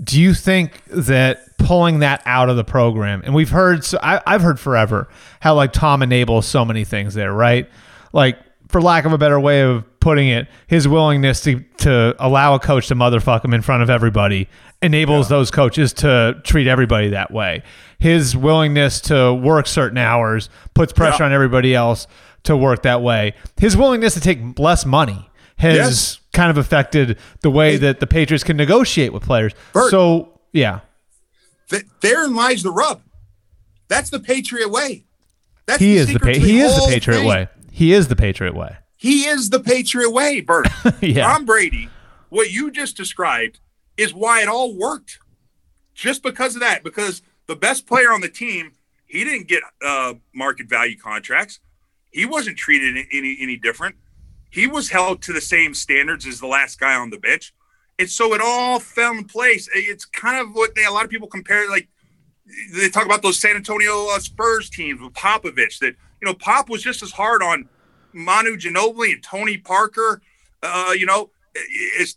Do you think that pulling that out of the program, and we've heard, so I, I've heard forever how like Tom enables so many things there, right? Like for lack of a better way of putting it, his willingness to, to allow a coach to motherfuck him in front of everybody enables yeah. those coaches to treat everybody that way. His willingness to work certain hours puts pressure yeah. on everybody else to work that way. His willingness to take less money has yes. kind of affected the way that the Patriots can negotiate with players. Bert, so, yeah. Th- therein lies the rub. That's the Patriot way. That's he the is the pa- he the is the Patriot thing. way. He is the Patriot way. He is the Patriot way, Bert. yeah. Tom Brady, what you just described is why it all worked. Just because of that, because the best player on the team, he didn't get uh, market value contracts. He wasn't treated any any different. He was held to the same standards as the last guy on the bench. And so it all fell in place. It's kind of what they, a lot of people compare, like they talk about those San Antonio uh, Spurs teams with Popovich that, you know, Pop was just as hard on Manu Ginobili and Tony Parker, uh, you know,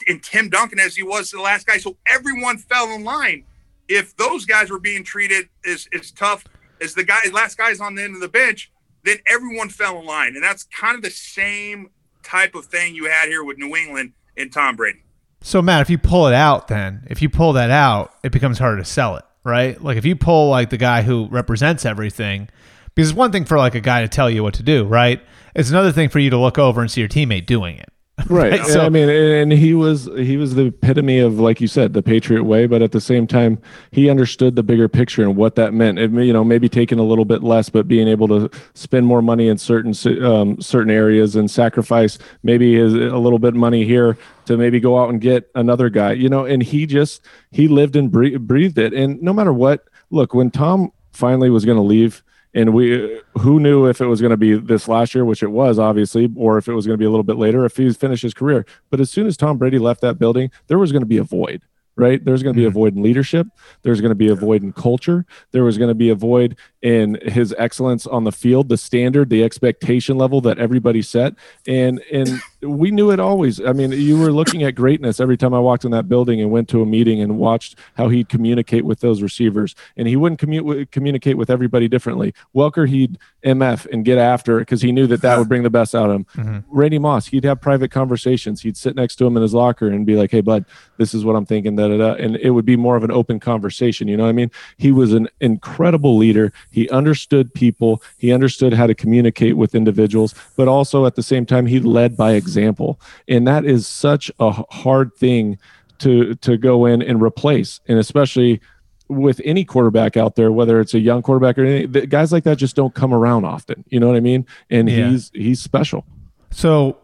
and Tim Duncan as he was the last guy. So everyone fell in line. If those guys were being treated as, as tough as the guy, last guys on the end of the bench, then everyone fell in line. And that's kind of the same type of thing you had here with New England and Tom Brady. So, Matt, if you pull it out then, if you pull that out, it becomes harder to sell it, right? Like if you pull like the guy who represents everything, because it's one thing for like a guy to tell you what to do, right? It's another thing for you to look over and see your teammate doing it. Right. right? So, I mean, and he was he was the epitome of, like you said, the Patriot way, but at the same time, he understood the bigger picture and what that meant. It, you know, maybe taking a little bit less, but being able to spend more money in certain um, certain areas and sacrifice maybe a little bit of money here to maybe go out and get another guy, you know, and he just, he lived and breathed it. And no matter what, look, when Tom finally was going to leave, and we, who knew if it was going to be this last year, which it was obviously, or if it was going to be a little bit later, if he finished his career. But as soon as Tom Brady left that building, there was going to be a void, right? There's going to be mm-hmm. a void in leadership. There's going to be a void in culture. There was going to be a void in his excellence on the field, the standard, the expectation level that everybody set. And, and we knew it always. I mean, you were looking at greatness every time I walked in that building and went to a meeting and watched how he'd communicate with those receivers. And he wouldn't commu- communicate with everybody differently. Welker, he'd M F and get after it because he knew that that would bring the best out of him. Mm-hmm. Randy Moss, he'd have private conversations. He'd sit next to him in his locker and be like, hey, bud, this is what I'm thinking. Da, da, da. And it would be more of an open conversation. You know what I mean? He was an incredible leader. He understood people. He understood how to communicate with individuals, but also at the same time, he led by example. And that is such a hard thing to, to go in and replace. And especially with any quarterback out there, whether it's a young quarterback or anything, guys like that just don't come around often. You know what I mean? And yeah. he's, he's special. So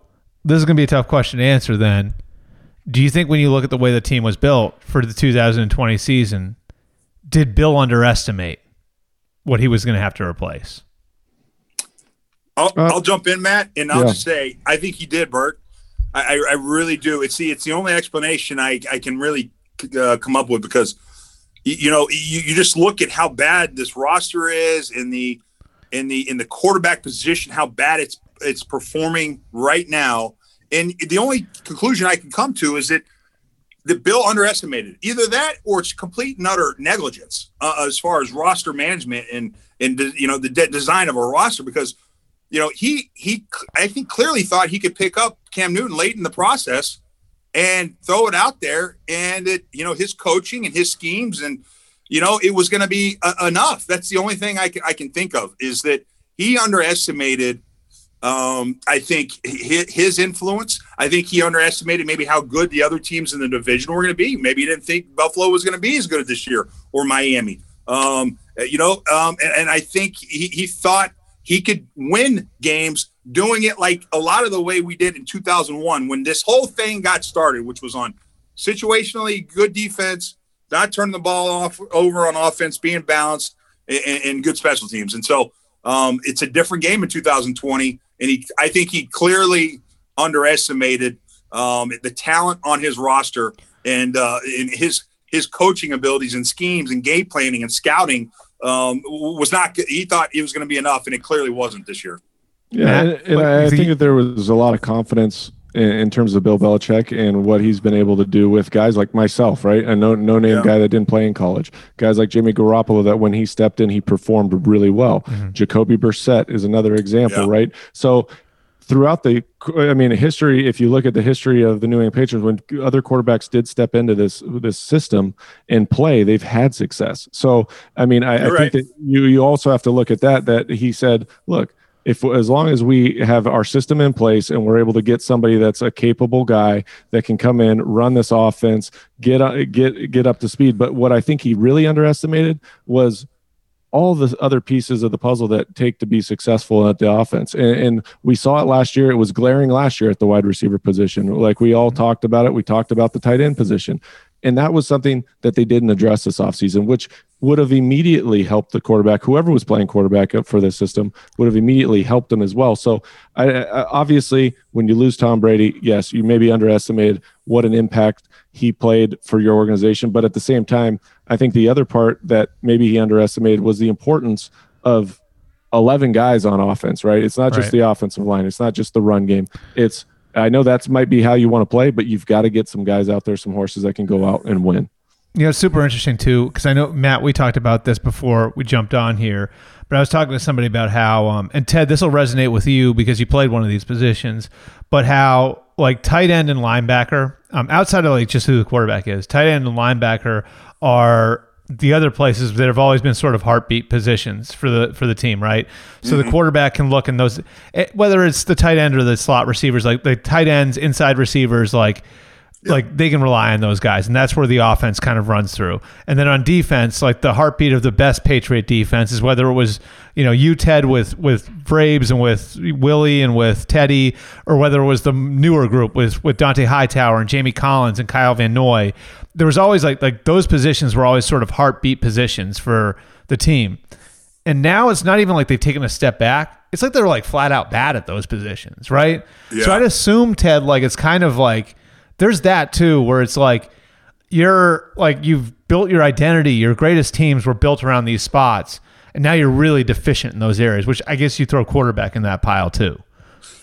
this is going to be a tough question to answer then. do you think when you look at the way the team was built for the two thousand twenty season, did Bill underestimate what he was going to have to replace? I'll, uh, I'll jump in, Matt, and I'll yeah. just say I think he did, Bert. I, I really do. It's the, it's the only explanation I, I can really uh, come up with, because, you, you know, you, you just look at how bad this roster is in the in the in the quarterback position, how bad it's it's performing right now. And the only conclusion I can come to is that the Bill underestimated it. Either that, or it's complete and utter negligence uh, as far as roster management and and you know the de- design of a roster, because. You know, he he I think clearly thought he could pick up Cam Newton late in the process and throw it out there, and it, you know, his coaching and his schemes, and, you know, it was going to be uh, enough. That's the only thing I can, I can think of, is that he underestimated, um, I think, his, his influence. I think he underestimated maybe how good the other teams in the division were going to be. Maybe he didn't think Buffalo was going to be as good this year, or Miami, um, you know, um, and, and I think he, he thought he could win games doing it like a lot of the way we did in two thousand one when this whole thing got started, which was on situationally good defense, not turning the ball off over on offense, being balanced, and, and good special teams. And so um, it's a different game in two thousand twenty, and he, I think he clearly underestimated um, the talent on his roster and uh, in his his coaching abilities and schemes and game planning and scouting. Um, was not, he thought it was going to be enough, and it clearly wasn't this year. Yeah, and, and I, I think that there was a lot of confidence in, in terms of Bill Belichick and what he's been able to do with guys like myself, right? A no, no-name yeah. guy that didn't play in college. Guys like Jimmy Garoppolo that when he stepped in, he performed really well. Mm-hmm. Jacoby Brissett is another example, yeah. right? So throughout the, I mean, history, if you look at the history of the New England Patriots, when other quarterbacks did step into this this system and play, they've had success. So, I mean, I, I right. think that you you also have to look at that, that he said, look, if as long as we have our system in place and we're able to get somebody that's a capable guy that can come in, run this offense, get get get up to speed. But what I think he really underestimated was all the other pieces of the puzzle that take to be successful at the offense. And, and we saw it last year. It was glaring last year at the wide receiver position. Like we all talked about it. We talked about the tight end position. And that was something that they didn't address this offseason, which would have immediately helped the quarterback. Whoever was playing quarterback up for this system would have immediately helped them as well. So I, I, obviously, when you lose Tom Brady, yes, you maybe underestimated what an impact he played for your organization. But at the same time, I think the other part that maybe he underestimated was the importance of eleven guys on offense, right? It's not just right. the offensive line. It's not just the run game. It's, I know that's might be how you want to play, but you've got to get some guys out there, some horses that can go out and win. Yeah, you know, it's super interesting too, because I know, Matt, we talked about this before we jumped on here, but I was talking to somebody about how, um, and Ted, this will resonate with you because you played one of these positions, but how like tight end and linebacker, um, outside of like just who the quarterback is, tight end and linebacker are the other places that have always been sort of heartbeat positions for the for the team, right? So mm-hmm. the quarterback can look in those, whether it's the tight end or the slot receivers, like the tight ends, inside receivers, like yeah. like they can rely on those guys, and that's where the offense kind of runs through. And then on defense, like the heartbeat of the best Patriot defense is whether it was, you know, you, Ted, with with Braves and with Willie and with Teddy, or whether it was the newer group with with Dante Hightower and Jamie Collins and Kyle Van Noy. There was always like like those positions were always sort of heartbeat positions for the team. And now it's not even like they've taken a step back. It's like they're like flat out bad at those positions, right? Yeah. So I'd assume, Ted, like it's kind of like there's that too, where it's like you're like you've built your identity, your greatest teams were built around these spots, and now you're really deficient in those areas, which I guess you throw quarterback in that pile too.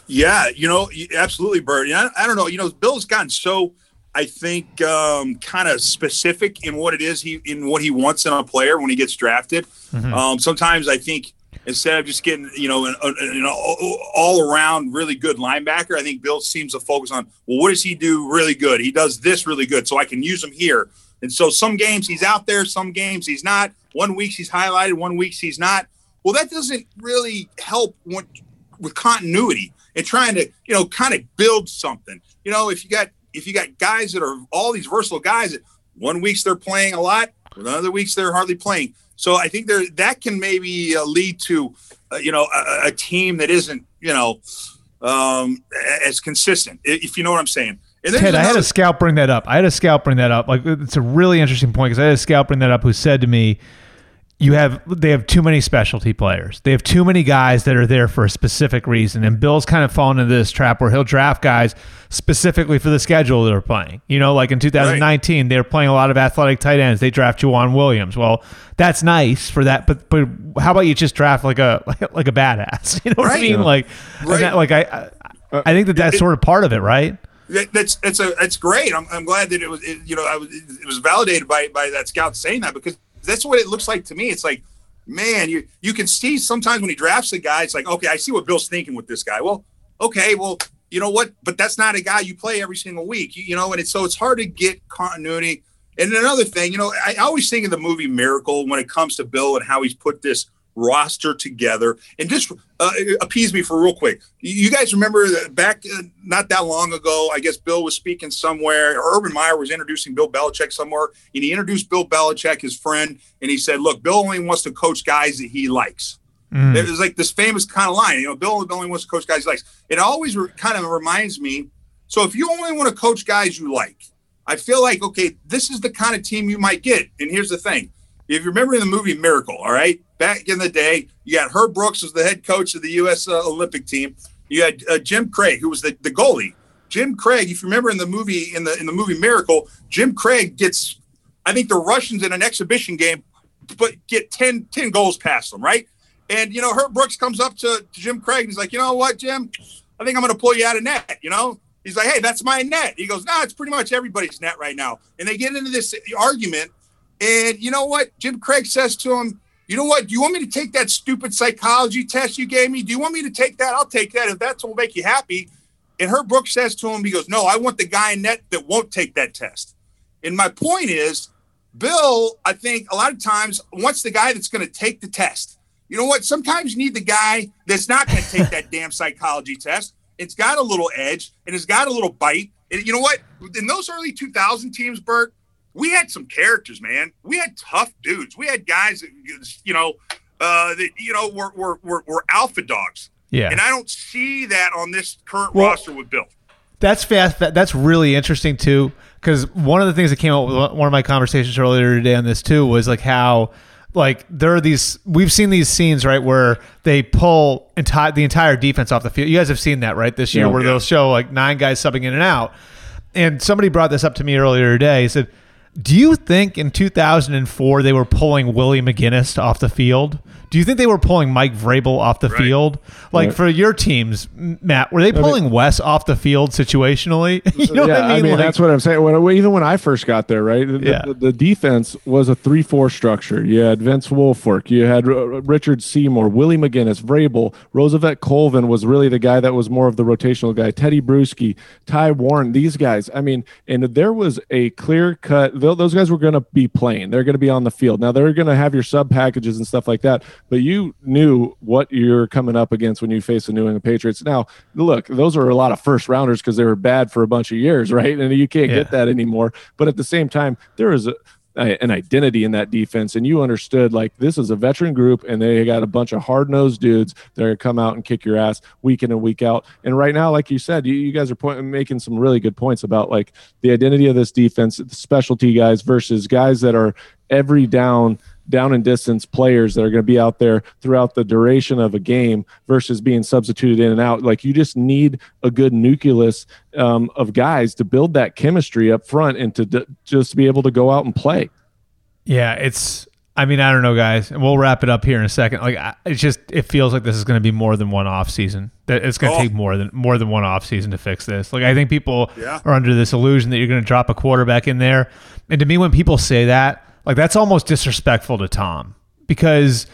Yeah, you know, absolutely, Bert. I, I don't know, you know, Bill's gotten so I think um, kind of specific in what it is he in what he wants in a player when he gets drafted. Mm-hmm. Um, sometimes I think instead of just getting you know an, an all around really good linebacker, I think Bill seems to focus on, well, what does he do really good? He does this really good, so I can use him here. And so some games he's out there, some games he's not. One week he's highlighted, one week he's not. Well, that doesn't really help when, with continuity and trying to you know kind of build something. You know, if you got If you got guys that are all these versatile guys, that one week's they're playing a lot, and other weeks they're hardly playing. So I think there that can maybe uh, lead to, uh, you know, a, a team that isn't, you know, um, as consistent, if you know what I'm saying. And Ted, I had a scout bring that up. I had a scout bring that up. Like, it's a really interesting point because I had a scout bring that up who said to me, "You have they have too many specialty players. They have too many guys that are there for a specific reason." And Bill's kind of fallen into this trap where he'll draft guys specifically for the schedule they're playing. You know, like in two thousand nineteen, right. They were playing a lot of athletic tight ends. They draft Juwan Williams. Well, that's nice for that, but but how about you just draft like a like, like a badass? You know what right. I mean? Yeah. Like, right. that, like I I, I think that that's it, sort of part of it, right? That, that's that's a that's great. I'm I'm glad that it was it, you know I was it was validated by by that scout saying that because. That's what it looks like to me. It's like, man, you you can see sometimes when he drafts a guy, it's like, okay, I see what Bill's thinking with this guy. Well, okay, well, you know what? But that's not a guy you play every single week, you, you know? And it's, so it's hard to get continuity. And another thing, you know, I always think of the movie Miracle when it comes to Bill and how he's put this roster together. And just uh, appease me for real quick. You guys remember back uh, not that long ago, I guess Bill was speaking somewhere, or Urban Meyer was introducing Bill Belichick somewhere, and he introduced Bill Belichick, his friend, and he said, look, Bill only wants to coach guys that he likes. Mm. There's like this famous kind of line, you know, Bill only wants to coach guys he likes. It always re- kind of reminds me, so if you only want to coach guys you like, I feel like, okay, this is the kind of team you might get. And here's the thing. If you remember in the movie Miracle, all right, back in the day, you got Herb Brooks as the head coach of the U S Uh, Olympic team. You had uh, Jim Craig, who was the, the goalie. Jim Craig, if you remember in the movie in the in the movie Miracle, Jim Craig gets, I think the Russians in an exhibition game, but get ten, ten goals past them, right? And, you know, Herb Brooks comes up to, to Jim Craig and he's like, you know what, Jim, I think I'm going to pull you out of net, you know? He's like, hey, that's my net. He goes, no, nah, it's pretty much everybody's net right now. And they get into this argument. And you know what? Jim Craig says to him, you know what? Do you want me to take that stupid psychology test you gave me? Do you want me to take that? I'll take that. If that's what will make you happy. And Herb Brooks says to him, he goes, no, I want the guy in net that won't take that test. And my point is, Bill, I think a lot of times wants the guy that's going to take the test. You know what? Sometimes you need the guy that's not going to take that damn psychology test. It's got a little edge and it's got a little bite. And you know what? In those early two thousand teams, Bert, we had some characters, man. We had tough dudes. We had guys that, you know, uh, that, you know, were, were, were, were alpha dogs. Yeah. And I don't see that on this current well, roster with Bill. That's fast. That's really interesting, too, because one of the things that came up with one of my conversations earlier today on this, too, was like how, like, there are these – we've seen these scenes, right, where they pull enti- the entire defense off the field. You guys have seen that, right, this year yeah, where yeah. they'll show, like, nine guys subbing in and out. And somebody brought this up to me earlier today. He said – do you think in two thousand four they were pulling Willie McGinnis off the field? Do you think they were pulling Mike Vrabel off the right. field? Like right. for your teams, Matt, were they pulling I mean, Wes off the field situationally? you know yeah, what I mean? I mean like, that's what I'm saying. When, even when I first got there, right? The, yeah. the, the defense was a three four structure. You had Vince Wilfork. You had R- Richard Seymour, Willie McGinnis, Vrabel. Roosevelt Colvin was really the guy that was more of the rotational guy. Teddy Bruschi, Ty Warren, these guys. I mean, and there was a clear-cut – those guys were going to be playing. They're going to be on the field. Now, they're going to have your sub packages and stuff like that. But you knew what you're coming up against when you face the New England Patriots. Now, look, those are a lot of first rounders because they were bad for a bunch of years, right? And you can't yeah. get that anymore. But at the same time, there is a, a, an identity in that defense, and you understood, like, this is a veteran group, and they got a bunch of hard-nosed dudes that are going to come out and kick your ass week in and week out. And right now, like you said, you, you guys are point, making some really good points about, like, the identity of this defense, the specialty guys versus guys that are every down – down and distance players that are going to be out there throughout the duration of a game versus being substituted in and out. Like, you just need a good nucleus um, of guys to build that chemistry up front and to d- just be able to go out and play. Yeah, it's, I mean, I don't know, guys, and we'll wrap it up here in a second. Like, I, it's just, it feels like this is going to be more than one off season. That it's going to oh. take more than more than one off season to fix this. Like, I think people yeah. are under this illusion that you're going to drop a quarterback in there. And to me, when people say that, like, that's almost disrespectful to Tom, because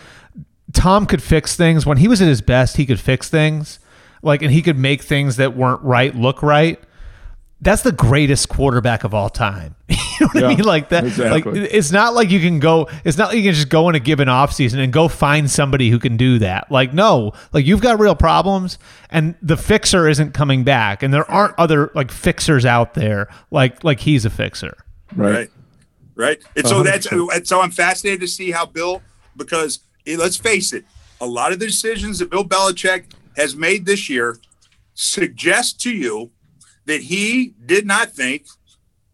Tom could fix things. When he was at his best, he could fix things, like, and he could make things that weren't right look right. That's the greatest quarterback of all time. You know what yeah, I mean? Like that. Exactly. Like, it's not like you can go. It's not like you can just go in a given offseason and go find somebody who can do that. Like, no. Like, you've got real problems, and the fixer isn't coming back, and there aren't other, like, fixers out there. Like like he's a fixer. Right. right. Right. And so that's so I'm fascinated to see how Bill, because let's face it, a lot of the decisions that Bill Belichick has made this year suggest to you that he did not think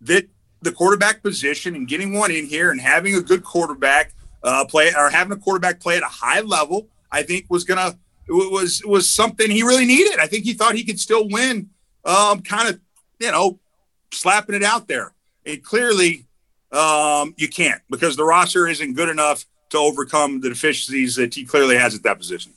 that the quarterback position and getting one in here and having a good quarterback uh, play or having a quarterback play at a high level, I think was going to, was, was something he really needed. I think he thought he could still win, um, kind of, you know, slapping it out there. And clearly um, you can't, because the roster isn't good enough to overcome the deficiencies that he clearly has at that position.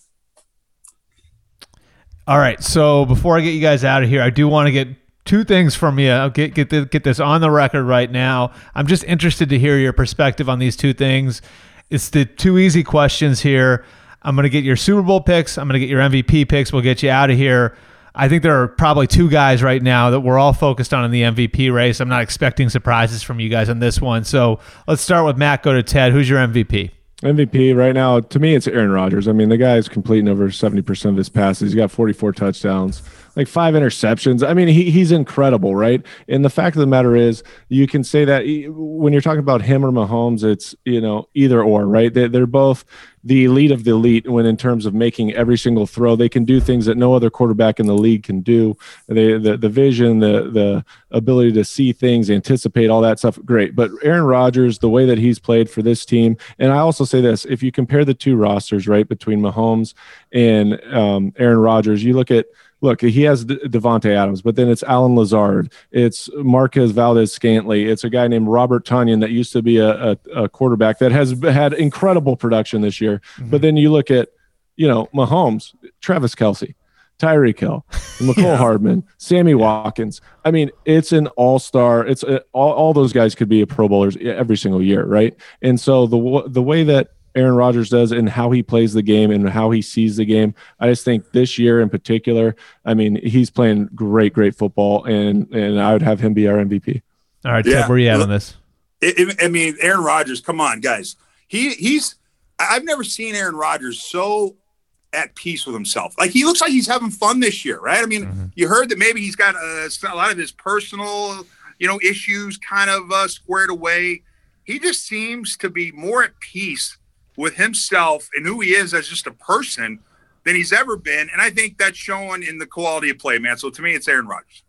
All right. So before I get you guys out of here, I do want to get two things from you. I'll get get the, get this on the record right now. I'm just interested to hear your perspective on these two things. It's the two easy questions here. I'm going to get your Super Bowl picks. I'm going to get your M V P picks. We'll get you out of here. I think there are probably two guys right now that we're all focused on in the M V P race. I'm not expecting surprises from you guys on this one. So let's start with Matt. Go to Ted. Who's your M V P? M V P right now, to me, it's Aaron Rodgers. I mean, the guy is completing over seventy percent of his passes. He's got forty-four touchdowns, like five interceptions. I mean, he he's incredible, right? And the fact of the matter is, you can say that when you're talking about him or Mahomes, it's, you know, either or, right? They, they're both the elite of the elite when in terms of making every single throw. They can do things that no other quarterback in the league can do. They, the, the vision, the the ability to see things, anticipate, all that stuff, great. But Aaron Rodgers, the way that he's played for this team, and I also say this, if you compare the two rosters, right, between Mahomes and um, Aaron Rodgers, you look at, look, he has De- Devontae Adams, but then it's Alan Lazard. It's Marquez Valdez-Scantley. It's a guy named Robert Tonyan that used to be a, a, a quarterback that has had incredible production this year. Mm-hmm. But then you look at, you know, Mahomes, Travis Kelce, Tyreek Hill, McCole yeah. Hardman, Sammy Watkins. I mean, it's an all-star. It's a, all, all those guys could be a Pro Bowlers every single year, right? And so the the way that Aaron Rodgers does and how he plays the game and how he sees the game, I just think this year in particular, I mean, he's playing great, great football, and and I would have him be our M V P. All right, yeah. Ted, where are you at on this? It, it, I mean, Aaron Rodgers, come on, guys. He he's I've never seen Aaron Rodgers so at peace with himself. Like, he looks like he's having fun this year, right? I mean, mm-hmm. you heard that maybe he's got a, a lot of his personal, you know, issues kind of uh, squared away. He just seems to be more at peace with himself and who he is as just a person than he's ever been. And I think that's showing in the quality of play, man. So to me, it's Aaron Rodgers.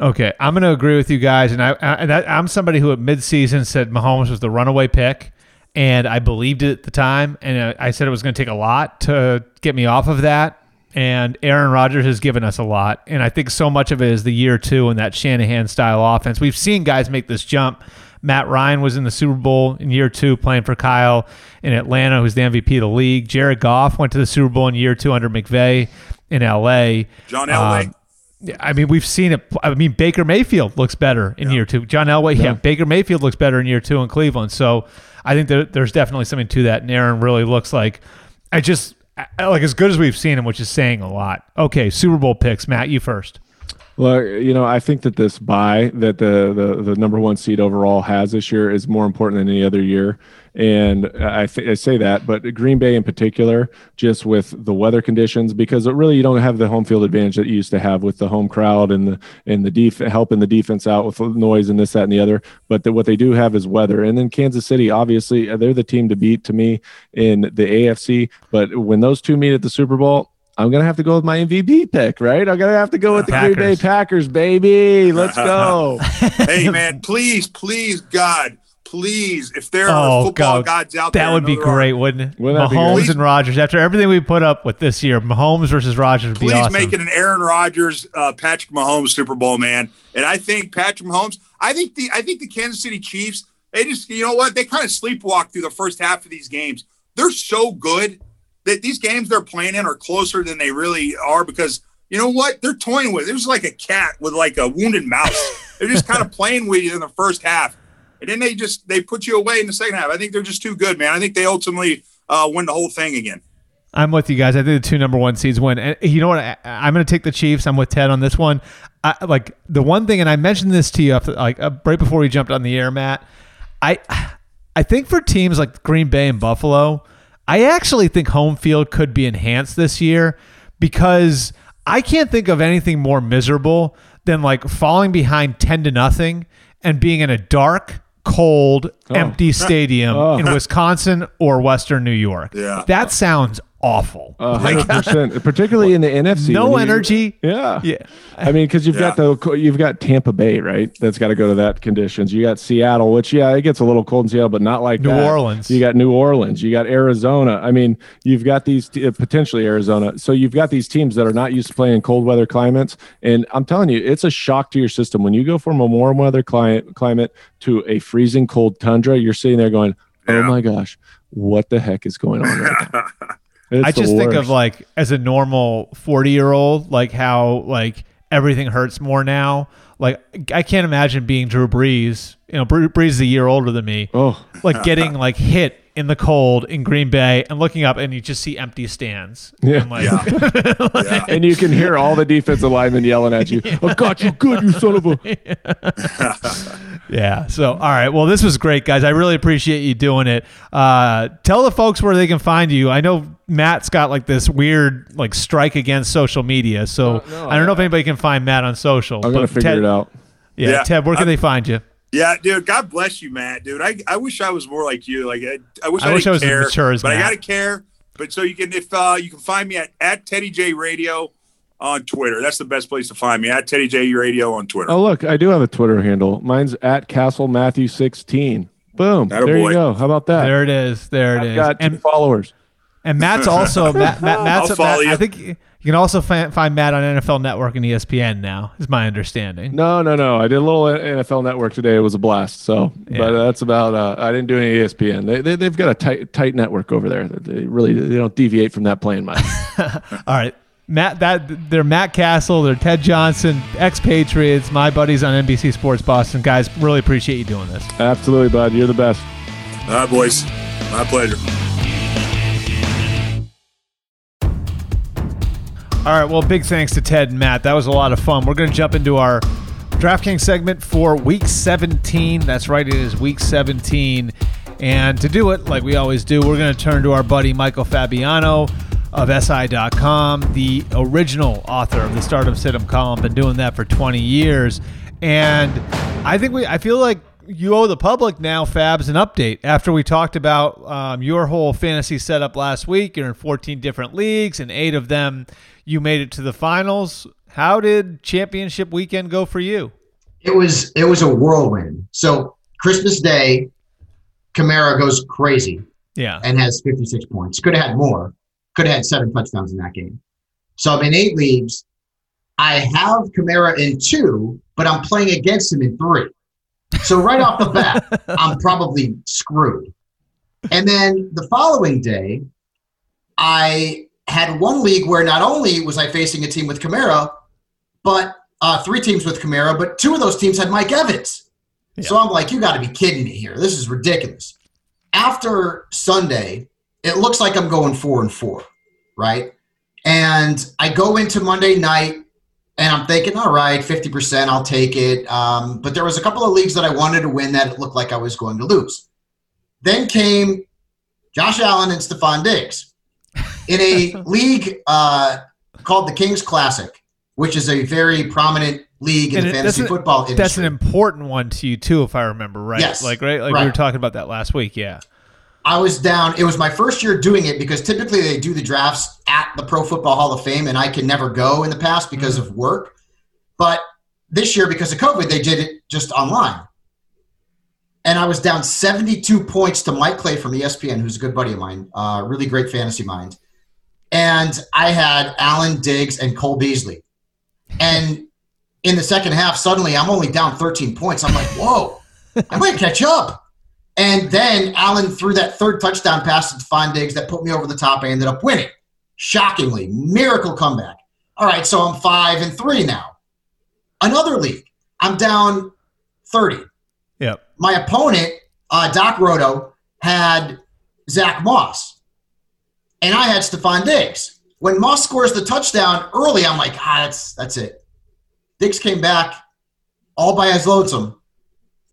Okay. I'm going to agree with you guys. And I, I, I'm somebody who at midseason said Mahomes was the runaway pick. And I believed it at the time. And I said it was going to take a lot to get me off of that. And Aaron Rodgers has given us a lot. And I think so much of it is the year two and that Shanahan style offense. We've seen guys make this jump. Matt Ryan was in the Super Bowl in year two playing for Kyle in Atlanta, who's the M V P of the league. Jared Goff went to the Super Bowl in year two under McVay in L A. John Elway. Um, I mean, we've seen it. I mean, Baker Mayfield looks better in yeah. year two. John Elway, yeah. yeah, Baker Mayfield looks better in year two in Cleveland. So I think there, there's definitely something to that. And Aaron really looks like, I just, like as good as we've seen him, which is saying a lot. Okay, Super Bowl picks. Matt, you first. Well, you know, I think that this bye that the, the, the number one seed overall has this year is more important than any other year. And I, th- I say that, but Green Bay in particular, just with the weather conditions, because it really, you don't have the home field advantage that you used to have with the home crowd and the and the def- helping the defense out with noise and this, that, and the other. But the, what they do have is weather. And then Kansas City, obviously, they're the team to beat to me in the A F C. But when those two meet at the Super Bowl, I'm going to have to go with my M V P pick, right? I'm going to have to go with the Packers. Green Bay Packers, baby. Let's go. Hey, man, please, please, God, please, if there are oh, football God. gods out that there. That would be great, are, wouldn't it? Wouldn't Mahomes great? and Rodgers. After everything we put up with this year, Mahomes versus Rodgers would please be awesome. Please make it an Aaron Rodgers, uh, Patrick Mahomes Super Bowl, man. And I think Patrick Mahomes, I think the I think the Kansas City Chiefs, they just, you know what? They kind of sleepwalk through the first half of these games. They're so good that these games they're playing in are closer than they really are, because you know what? They're toying with it. It was like a cat with like a wounded mouse. They're just kind of playing with you in the first half. And then they just, they put you away in the second half. I think they're just too good, man. I think they ultimately uh, win the whole thing again. I'm with you guys. I think the two number one seeds win. And you know what? I, I'm going to take the Chiefs. I'm with Ted on this one. I, like the one thing, and I mentioned this to you after, like uh, right before we jumped on the air, Matt, I, I think for teams like Green Bay and Buffalo, I actually think home field could be enhanced this year, because I can't think of anything more miserable than like falling behind ten to nothing and being in a dark, cold, oh. empty stadium oh. in Wisconsin or Western New York. Yeah. That sounds awful. Uh, one hundred percent, particularly in the N F C. No you, energy. Yeah. Yeah. I mean, because you've yeah. got the you've got Tampa Bay, right? That's got to go to that conditions. You got Seattle, which, yeah, it gets a little cold in Seattle, but not like New that. Orleans. You got New Orleans. You got Arizona. I mean, you've got these, t- potentially Arizona. So you've got these teams that are not used to playing in cold weather climates. And I'm telling you, it's a shock to your system. When you go from a warm weather climate, climate to a freezing cold tundra, you're sitting there going, oh, yeah. my gosh, what the heck is going on right now? It's I just worst. think of like as a normal forty year old, like how like everything hurts more now. Like I can't imagine being Drew Brees, you know, Brew, Brees is a year older than me. Oh, like getting like hit in the cold in Green Bay and looking up and you just see empty stands. Yeah. And, like, yeah. like, yeah. and you can hear all the defensive linemen yelling at you. yeah. Oh God, you're good. You son of a, yeah. So, all right. Well, this was great, guys. I really appreciate you doing it. Uh, tell the folks where they can find you. I know Matt's got like this weird like strike against social media. So uh, no, I don't know if anybody can find Matt on social. I'm going to figure Ted, it out. Yeah. yeah. Ted, where can I, they find you? Yeah, dude. God bless you, Matt, dude. I, I wish I was more like you. Like I, I wish I, I, wish didn't I was care, as mature as but Matt. I gotta care. But so you can, if uh, you can find me at, at Teddy J Radio on Twitter. That's the best place to find me, at Teddy J Radio on Twitter. Oh look, I do have a Twitter handle. Mine's at Castle Matthew sixteen. Boom. Atta there boy. You go. How about that? There it is. There it I've is. Got two and followers. And Matt's also Matt. Matt Matt's a, Matt, I think. You can also find, find Matt on N F L Network and E S P N now, is my understanding. No, no, no. I did a little N F L Network today. It was a blast. So, yeah. But that's about. Uh, I didn't do any E S P N. They, they they've got a tight tight network over there. They really they don't deviate from that plan much. All right, Matt. That they're Matt Cassel. They're Ted Johnson, ex-Patriots. My buddies on N B C Sports Boston. Guys, really appreciate you doing this. Absolutely, bud. You're the best. All right, boys. My pleasure. All right, well, big thanks to Ted and Matt. That was a lot of fun. We're going to jump into our DraftKings segment for Week seventeen. That's right, it is Week seventeen. And to do it, like we always do, we're going to turn to our buddy Michael Fabiano of S I dot com, the original author of the Stardom Situm column. Been doing that for twenty years. And I think we, I feel like you owe the public now, Fabs, an update. After we talked about um, your whole fantasy setup last week, you're in fourteen different leagues, and eight of them you made it to the finals. How did championship weekend go for you? It was it was a whirlwind. So Christmas Day, Kamara goes crazy. Yeah. And has fifty-six points. Could have had more. Could have had seven touchdowns in that game. So I'm in eight leagues. I have Kamara in two, but I'm playing against him in three. So right off the bat, I'm probably screwed. And then the following day, I had one league where not only was I facing a team with Kamara, but uh, three teams with Kamara, but two of those teams had Mike Evans. Yeah. So I'm like, you got to be kidding me here. This is ridiculous. After Sunday, it looks like I'm going four and four, right? And I go into Monday night and I'm thinking, all right, fifty percent, I'll take it. Um, but there was a couple of leagues that I wanted to win that it looked like I was going to lose. Then came Josh Allen and Stephon Diggs. In a league uh, called the Kings Classic, which is a very prominent league in and the fantasy an, football industry. That's an important one to you, too, if I remember right. Yes. Like, right? Like right. We were talking about that last week, yeah. I was down. It was my first year doing it because typically they do the drafts at the Pro Football Hall of Fame, and I can never go in the past because mm-hmm. of work. But this year, because of COVID, they did it just online. And I was down seventy-two points to Mike Clay from E S P N, who's a good buddy of mine, uh, really great fantasy mind. And I had Allen, Diggs, and Cole Beasley. And in the second half, suddenly I'm only down thirteen points. I'm like, whoa, I might catch up. And then Allen threw that third touchdown pass to Stephon Diggs that put me over the top. I ended up winning. Shockingly, miracle comeback. All right, so I'm five and three now. Another league, I'm down thirty. Yep. My opponent, uh, Doc Roto, had Zach Moss, and I had Stephon Diggs. When Moss scores the touchdown early, I'm like, ah, that's that's it. Diggs came back all by his lonesome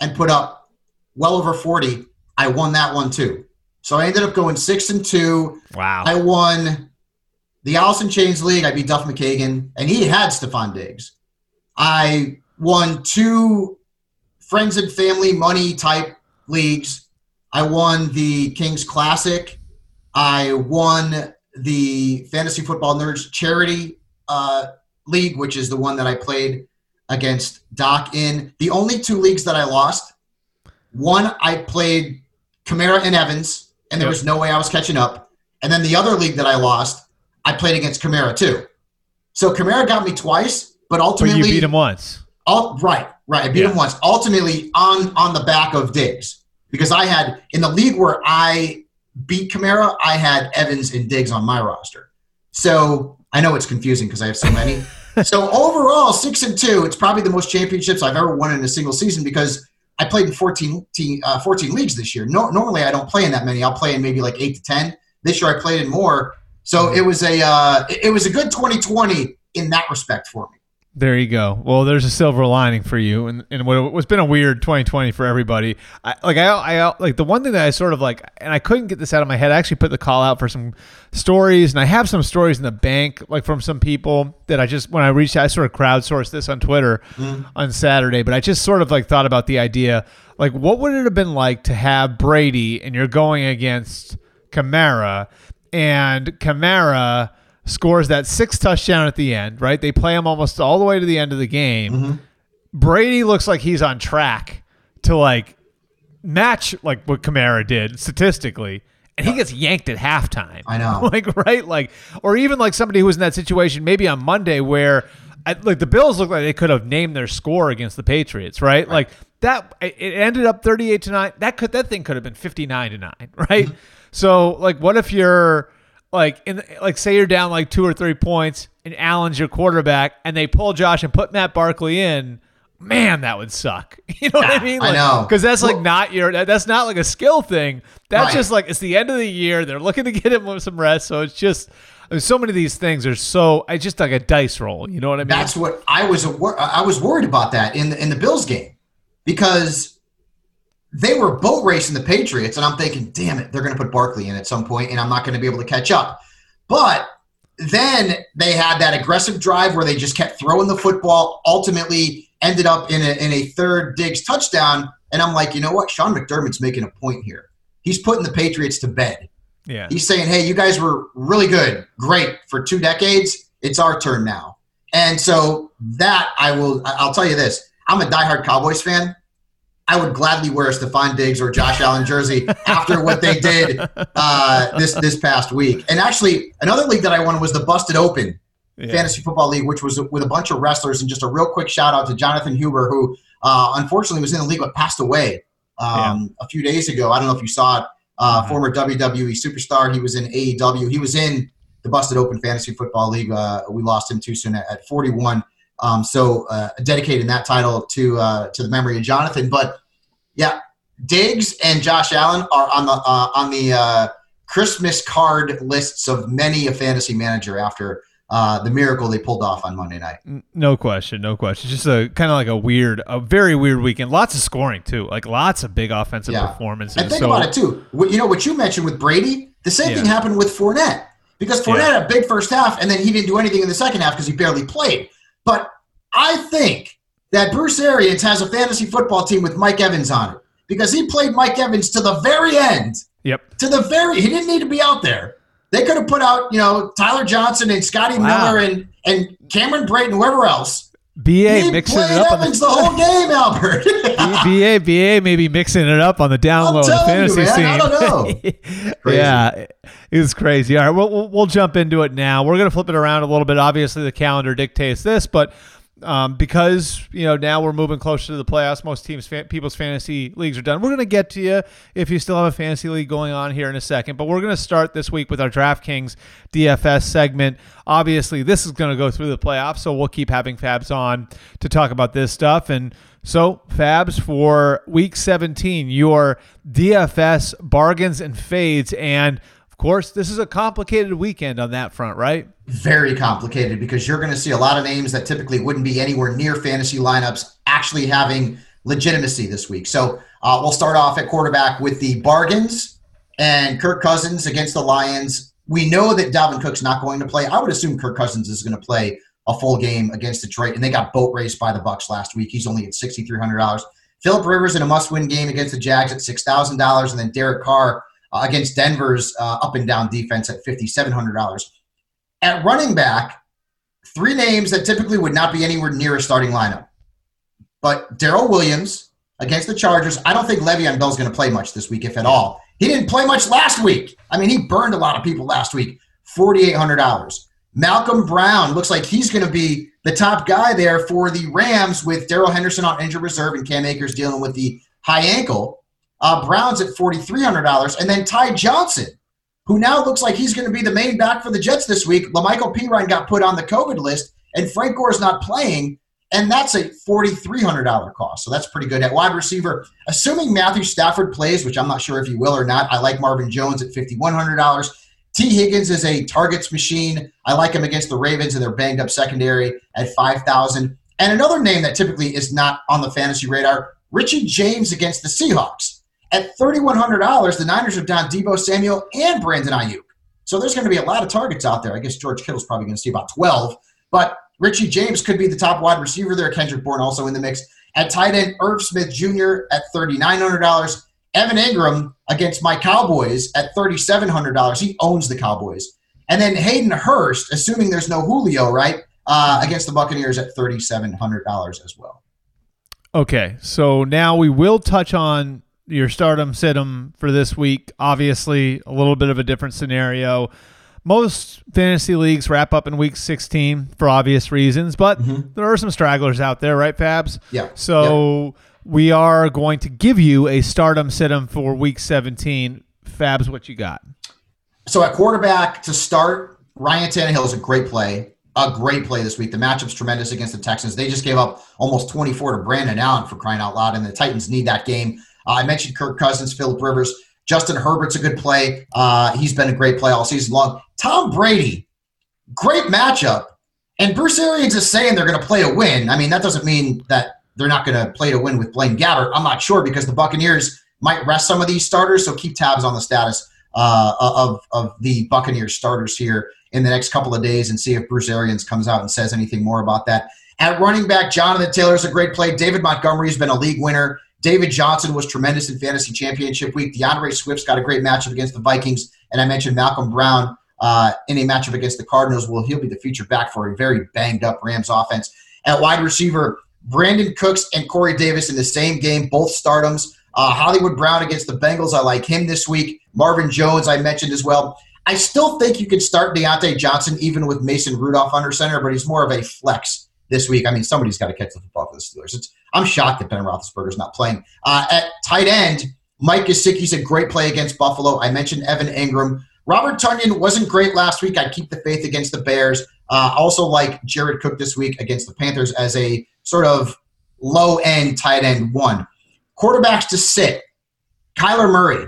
and put up well over forty. I won that one too. So I ended up going six and two. Wow. I won the Allison Chains League. I beat Duff McKagan, and he had Stephon Diggs. I won two friends and family money type leagues. I won the Kings Classic. I won the Fantasy Football Nerds charity uh, league, which is the one that I played against Doc in. The only two leagues that I lost, one I played Kamara and Evans, and there yep. was no way I was catching up. And then the other league that I lost, I played against Kamara too. So Kamara got me twice, but ultimately but you beat him once. All, right, right. I beat yeah. him once. Ultimately on on the back of Diggs. Because I had in the league where I beat Kamara, I had Evans and Diggs on my roster. So I know it's confusing because I have so many. So overall, six and two, it's probably the most championships I've ever won in a single season because I played in fourteen, uh, fourteen leagues this year. No, normally I don't play in that many. I'll play in maybe like eight to ten. This year I played in more. So it was a uh, it was a good twenty twenty in that respect for me. There you go. Well, there's a silver lining for you, and and what's been a weird twenty twenty for everybody. I, like I, I like the one thing that I sort of like, and I couldn't get this out of my head. I actually put the call out for some stories, and I have some stories in the bank, like from some people that I just when I reached out, I sort of crowdsourced this on Twitter mm. on Saturday. But I just sort of like thought about the idea, like what would it have been like to have Brady and you're going against Kamara, and Kamara scores that six touchdown at the end, right? They play him almost all the way to the end of the game. Mm-hmm. Brady looks like he's on track to like match like what Kamara did statistically, and he gets yanked at halftime. I know, like right, like or even like somebody who was in that situation maybe on Monday where I, like the Bills looked like they could have named their score against the Patriots, right? Right. Like that, it ended up thirty-eight to nine. That could that thing could have been fifty-nine to nine, right? Mm-hmm. So like, what if you're Like, in, like, say you're down like two or three points and Allen's your quarterback and they pull Josh and put Matt Barkley in, man, that would suck. You know yeah, what I mean? Like, I know. Because that's like not your, that, that's not like a skill thing. That's right. Just like, it's the end of the year. They're looking to get him some rest. So it's just, I mean, so many of these things are so, it's just like a dice roll. You know what I mean? That's what I was, I was worried about that in the, in the Bills game because they were boat racing the Patriots, and I'm thinking, damn it, they're going to put Barkley in at some point, and I'm not going to be able to catch up. But then they had that aggressive drive where they just kept throwing the football, ultimately ended up in a, in a third Diggs touchdown, and I'm like, you know what? Sean McDermott's making a point here. He's putting the Patriots to bed. Yeah. He's saying, hey, you guys were really good, great, for two decades. It's our turn now. And so that I will – I'll tell you this. I'm a diehard Cowboys fan. I would gladly wear a Stephon Diggs or Josh Allen jersey after what they did uh, this this past week. And actually, another league that I won was the Busted Open yeah. Fantasy Football League, which was with a bunch of wrestlers. And just a real quick shout-out to Jonathan Huber, who uh, unfortunately was in the league but passed away um, yeah. a few days ago. I don't know if you saw it. Uh, mm-hmm. Former W W E superstar. He was in A E W. He was in the Busted Open Fantasy Football League. Uh, we lost him too soon at, at forty-one. Um, so uh, dedicating that title to uh, to the memory of Jonathan. But, yeah, Diggs and Josh Allen are on the uh, on the uh, Christmas card lists of many a fantasy manager after uh, the miracle they pulled off on Monday night. No question, no question. Just a kind of like a weird, a very weird weekend. Lots of scoring, too. Like lots of big offensive yeah. performances. And think so, about it, too. You know what you mentioned with Brady? The same yeah. thing happened with Fournette. Because Fournette yeah. had a big first half, and then he didn't do anything in the second half because he barely played. But I think that Bruce Arians has a fantasy football team with Mike Evans on it because he played Mike Evans to the very end. Yep. To the very – he didn't need to be out there. They could have put out, you know, Tyler Johnson and Scotty wow. Miller and, and Cameron Brayton, whoever else. B A mixing it up. He played Evans the-, the whole game, Albert. B A maybe mixing it up on the down low in the fantasy you, man, scene. I don't know. Yeah, it was crazy. All right, we'll, we'll, we'll jump into it now. We're going to flip it around a little bit. Obviously, the calendar dictates this, but um, because you know now we're moving closer to the playoffs, most teams, fa- people's fantasy leagues are done. We're going to get to you if you still have a fantasy league going on here in a second, but we're going to start this week with our DraftKings D F S segment. Obviously, this is going to go through the playoffs, so we'll keep having Fabs on to talk about this stuff. And so, Fabs, for Week seventeen, your D F S bargains and fades. And, of course, this is a complicated weekend on that front, right? Very complicated because you're going to see a lot of names that typically wouldn't be anywhere near fantasy lineups actually having legitimacy this week. So, uh, we'll start off at quarterback with the bargains and Kirk Cousins against the Lions. We know that Dalvin Cook's not going to play. I would assume Kirk Cousins is going to play a full game against Detroit, and they got boat raced by the Bucs last week. He's only at six thousand three hundred dollars. Phillip Rivers in a must-win game against the Jags at six thousand dollars, and then Derek Carr uh, against Denver's uh, up and down defense at fifty-seven hundred dollars. At running back, three names that typically would not be anywhere near a starting lineup. But Darrell Williams against the Chargers. I don't think Le'Veon Bell's going to play much this week, if at all. He didn't play much last week. I mean, he burned a lot of people last week. forty-eight hundred dollars. Malcolm Brown looks like he's going to be the top guy there for the Rams with Darrell Henderson on injured reserve and Cam Akers dealing with the high ankle. Uh, Brown's at forty-three hundred dollars. And then Ty Johnson, who now looks like he's going to be the main back for the Jets this week. LaMichael Pirine got put on the COVID list, and Frank Gore's not playing, and that's a forty-three hundred dollars cost. So that's pretty good. At wide receiver, assuming Matthew Stafford plays, which I'm not sure if he will or not, I like Marvin Jones at fifty-one hundred dollars. T. Higgins is a targets machine. I like him against the Ravens and their banged-up secondary at five thousand dollars. And another name that typically is not on the fantasy radar, Richie James against the Seahawks. At thirty-one hundred dollars, the Niners have down Deebo Samuel and Brandon Ayuk. So there's going to be a lot of targets out there. I guess George Kittle's probably going to see about twelve. But Richie James could be the top wide receiver there. Kendrick Bourne also in the mix. At tight end, Irv Smith Junior at thirty-nine hundred dollars. Evan Ingram against my Cowboys at thirty-seven hundred dollars. He owns the Cowboys. And then Hayden Hurst, assuming there's no Julio, right, uh, against the Buccaneers at thirty-seven hundred dollars as well. Okay, so now we will touch on your stardom, sit-em for this week. Obviously, a little bit of a different scenario. Most fantasy leagues wrap up in week sixteen for obvious reasons, but mm-hmm. there are some stragglers out there, right, Fabs? Yeah. So... Yeah. We are going to give you a stardom sit-em for week seventeen. Fabs, what you got? So at quarterback to start, Ryan Tannehill is a great play, a great play this week. The matchup's tremendous against the Texans. They just gave up almost twenty-four to Brandon Allen, for crying out loud, and the Titans need that game. Uh, I mentioned Kirk Cousins, Phillip Rivers. Justin Herbert's a good play. Uh, he's been a great play all season long. Tom Brady, great matchup. And Bruce Arians is saying they're going to play a win. I mean, that doesn't mean that they're not going to play to win with Blaine Gabbert. I'm not sure because the Buccaneers might rest some of these starters, so keep tabs on the status uh, of, of the Buccaneers starters here in the next couple of days and see if Bruce Arians comes out and says anything more about that. At running back, Jonathan Taylor's a great play. David Montgomery's been a league winner. David Johnson was tremendous in fantasy championship week. DeAndre Swift's got a great matchup against the Vikings, and I mentioned Malcolm Brown uh, in a matchup against the Cardinals. Well, he'll be the feature back for a very banged-up Rams offense. At wide receiver, Brandon Cooks and Corey Davis in the same game, both stardoms. Uh, Hollywood Brown against the Bengals, I like him this week. Marvin Jones, I mentioned as well. I still think you can start Deontay Johnson even with Mason Rudolph under center, but he's more of a flex this week. I mean, somebody's got to catch the football for the Steelers. It's, I'm shocked that Ben Roethlisberger's not playing. Uh, at tight end, Mike Gesicki's a great play against Buffalo. I mentioned Evan Ingram. Robert Tonyan wasn't great last week. I keep the faith against the Bears. Uh, also like Jared Cook this week against the Panthers as a sort of low-end tight end one. Quarterbacks to sit. Kyler Murray.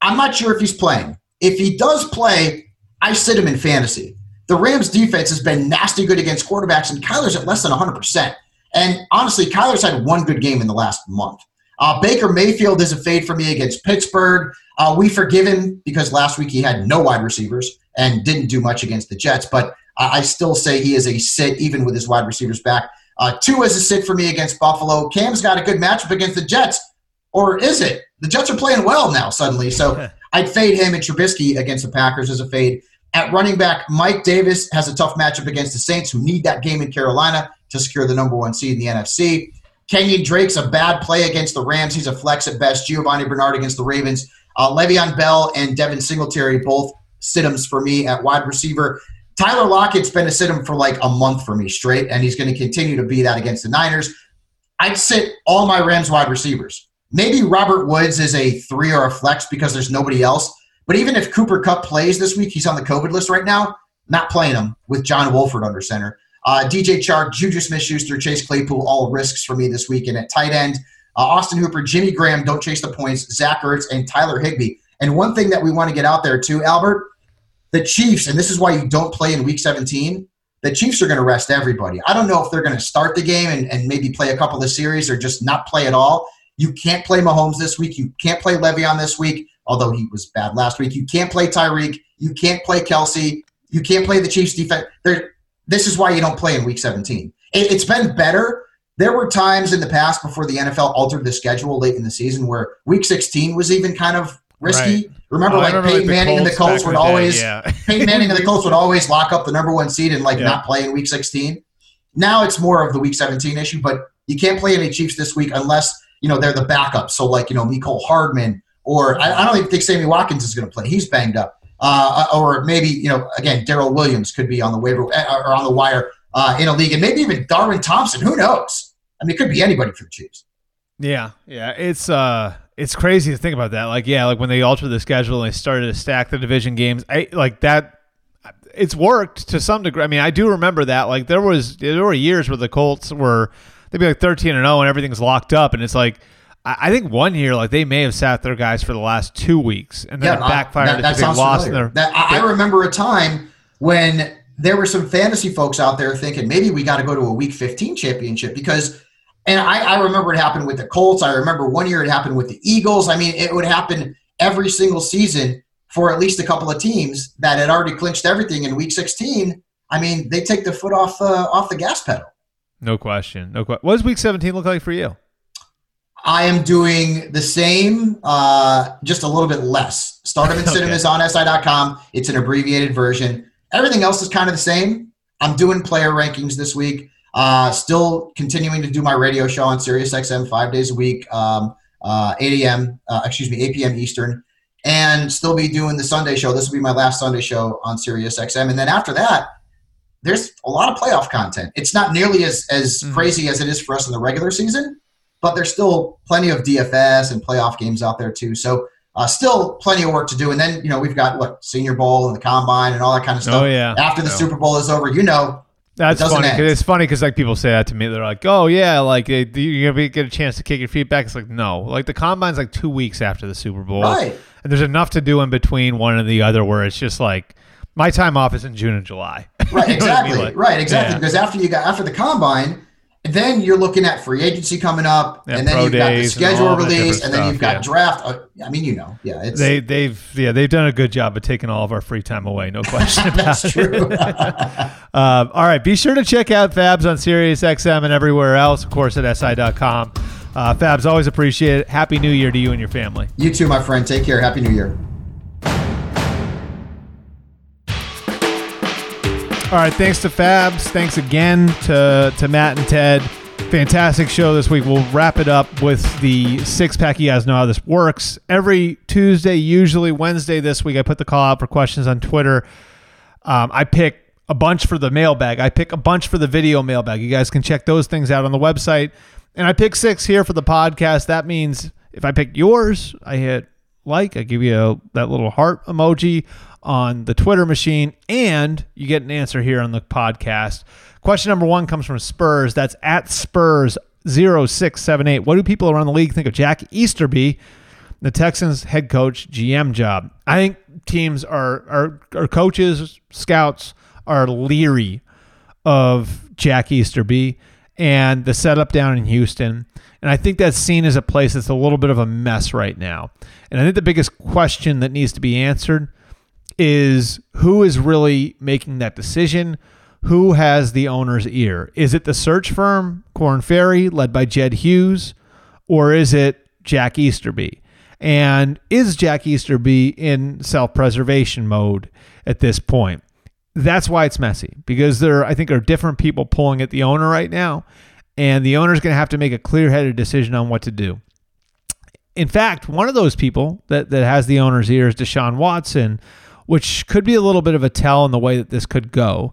I'm not sure if he's playing. If he does play, I sit him in fantasy. The Rams' defense has been nasty good against quarterbacks, and Kyler's at less than one hundred percent. And honestly, Kyler's had one good game in the last month. Uh, Baker Mayfield is a fade for me against Pittsburgh. Uh, we forgive him because last week he had no wide receivers and didn't do much against the Jets, but I still say he is a sit even with his wide receivers back. Uh, two is a sit for me against Buffalo. Cam's got a good matchup against the Jets, or is it? The Jets are playing well now suddenly, so I'd fade him and Trubisky against the Packers as a fade. At running back, Mike Davis has a tough matchup against the Saints, who need that game in Carolina to secure the number one seed in the N F C. Kenyon Drake's a bad play against the Rams. He's a flex at best. Giovanni Bernard against the Ravens. Uh, Le'Veon Bell and Devin Singletary both sit-ems for me at wide receiver. Tyler Lockett's been a sit-em for like a month for me straight, and he's going to continue to be that against the Niners. I'd sit all my Rams wide receivers. Maybe Robert Woods is a three or a flex because there's nobody else. But even if Cooper Kupp plays this week, he's on the COVID list right now, not playing him with John Wolford under center. Uh, D J Chark, Juju Smith-Schuster, Chase Claypool, all risks for me this week. And at tight end, uh, Austin Hooper, Jimmy Graham, don't chase the points, Zach Ertz, and Tyler Higbee. And one thing that we want to get out there too, Albert, the Chiefs, and this is why you don't play in week seventeen, the Chiefs are going to rest everybody. I don't know if they're going to start the game and, and maybe play a couple of series or just not play at all. You can't play Mahomes this week. You can't play Le'Veon this week, although he was bad last week. You can't play Tyreek. You can't play Kelsey. You can't play the Chiefs' defense. They're, this is why you don't play in week seventeen. It, it's been better. There were times in the past before the N F L altered the schedule late in the season where week sixteen was even kind of risky. Right. Remember, oh, like Peyton really Manning and the Colts would always day, yeah. Peyton Manning and the Colts would always lock up the number one seed and like yeah. not play in Week sixteen. Now it's more of the Week seventeen issue, but you can't play any Chiefs this week unless you know they're the backup. So like you know Mecole Hardman or I, I don't even think Sammy Watkins is going to play. He's banged up, uh, or maybe you know again Darrell Williams could be on the waiver or on the wire uh, in a league, and maybe even Darwin Thompson. Who knows? I mean, it could be anybody for the Chiefs. Yeah, yeah, it's uh, it's crazy to think about that. Like, yeah, like when they altered the schedule and they started to stack the division games, I like that. It's worked to some degree. I mean, I do remember that. Like, there was there were years where the Colts were they'd be like thirteen and zero and everything's locked up, and it's like I, I think one year like they may have sat their guys for the last two weeks and then yeah, backfired. I, that, that sounds lost their, that, I, I remember a time when there were some fantasy folks out there thinking maybe we got to go to a Week fifteen championship because. And I, I remember it happened with the Colts. I remember one year it happened with the Eagles. I mean, it would happen every single season for at least a couple of teams that had already clinched everything in Week sixteen. I mean, they take their foot off the uh, off the gas pedal. No question. No question. What does Week seventeen look like for you? I am doing the same, uh, just a little bit less. Stardom and Cinema is okay. on S I dot com. It's an abbreviated version. Everything else is kind of the same. I'm doing player rankings this week. Uh, still continuing to do my radio show on SiriusXM five days a week, um, uh, eight a.m., uh, excuse me, eight p.m. Eastern, and still be doing the Sunday show. This will be my last Sunday show on SiriusXM. And then after that, there's a lot of playoff content. It's not nearly as, as mm-hmm. crazy as it is for us in the regular season, but there's still plenty of D F S and playoff games out there too. So uh, still plenty of work to do. And then, you know, we've got what Senior Bowl and the Combine and all that kind of stuff. Oh, yeah. After the oh. Super Bowl is over, you know, That's it funny. Cause it's funny because like people say that to me. They're like, "Oh yeah, like you're gonna get a chance to kick your feet back." It's like no, like the Combine's like two weeks after the Super Bowl, right. And there's enough to do in between one and the other where it's just like my time off is in June and July. Right, exactly. I mean? like, right, exactly. Yeah. Because after you got after the Combine, then you're looking at free agency coming up, yeah, and then you've got the schedule release, and then stuff, you've got yeah. draft. Uh, I mean, you know, yeah, it's, they they've yeah they've done a good job of taking all of our free time away. No question about That's it. True. um, all right, be sure to check out Fabs on SiriusXM and everywhere else, of course, at S I dot com. Uh, Fabs, always appreciate it. Happy New Year to you and your family. You too, my friend. Take care. Happy New Year. All right, thanks to Fabs. Thanks again to, to Matt and Ted. Fantastic show this week. We'll wrap it up with the six-pack. You guys know how this works. Every Tuesday, usually Wednesday this week, I put the call out for questions on Twitter. Um, I pick a bunch for the mailbag. I pick a bunch for the video mailbag. You guys can check those things out on the website. And I pick six here for the podcast. That means if I pick yours, I hit like. I give you a, that little heart emoji on the Twitter machine, and you get an answer here on the podcast. Question number one comes from Spurs. That's at Spurs zero six seven eight. What do people around the league think of Jack Easterby, the Texans head coach G M job? I think teams are, are, are coaches, scouts are leery of Jack Easterby and the setup down in Houston. And I think that's seen as a place that's a little bit of a mess right now. And I think the biggest question that needs to be answered is who is really making that decision? Who has the owner's ear? Is it the search firm, Korn Ferry, led by Jed Hughes, or is it Jack Easterby? And is Jack Easterby in self-preservation mode at this point? That's why it's messy, because there, I think, are different people pulling at the owner right now, and the owner's going to have to make a clear-headed decision on what to do. In fact, one of those people that, that has the owner's ear is Deshaun Watson, which could be a little bit of a tell in the way that this could go.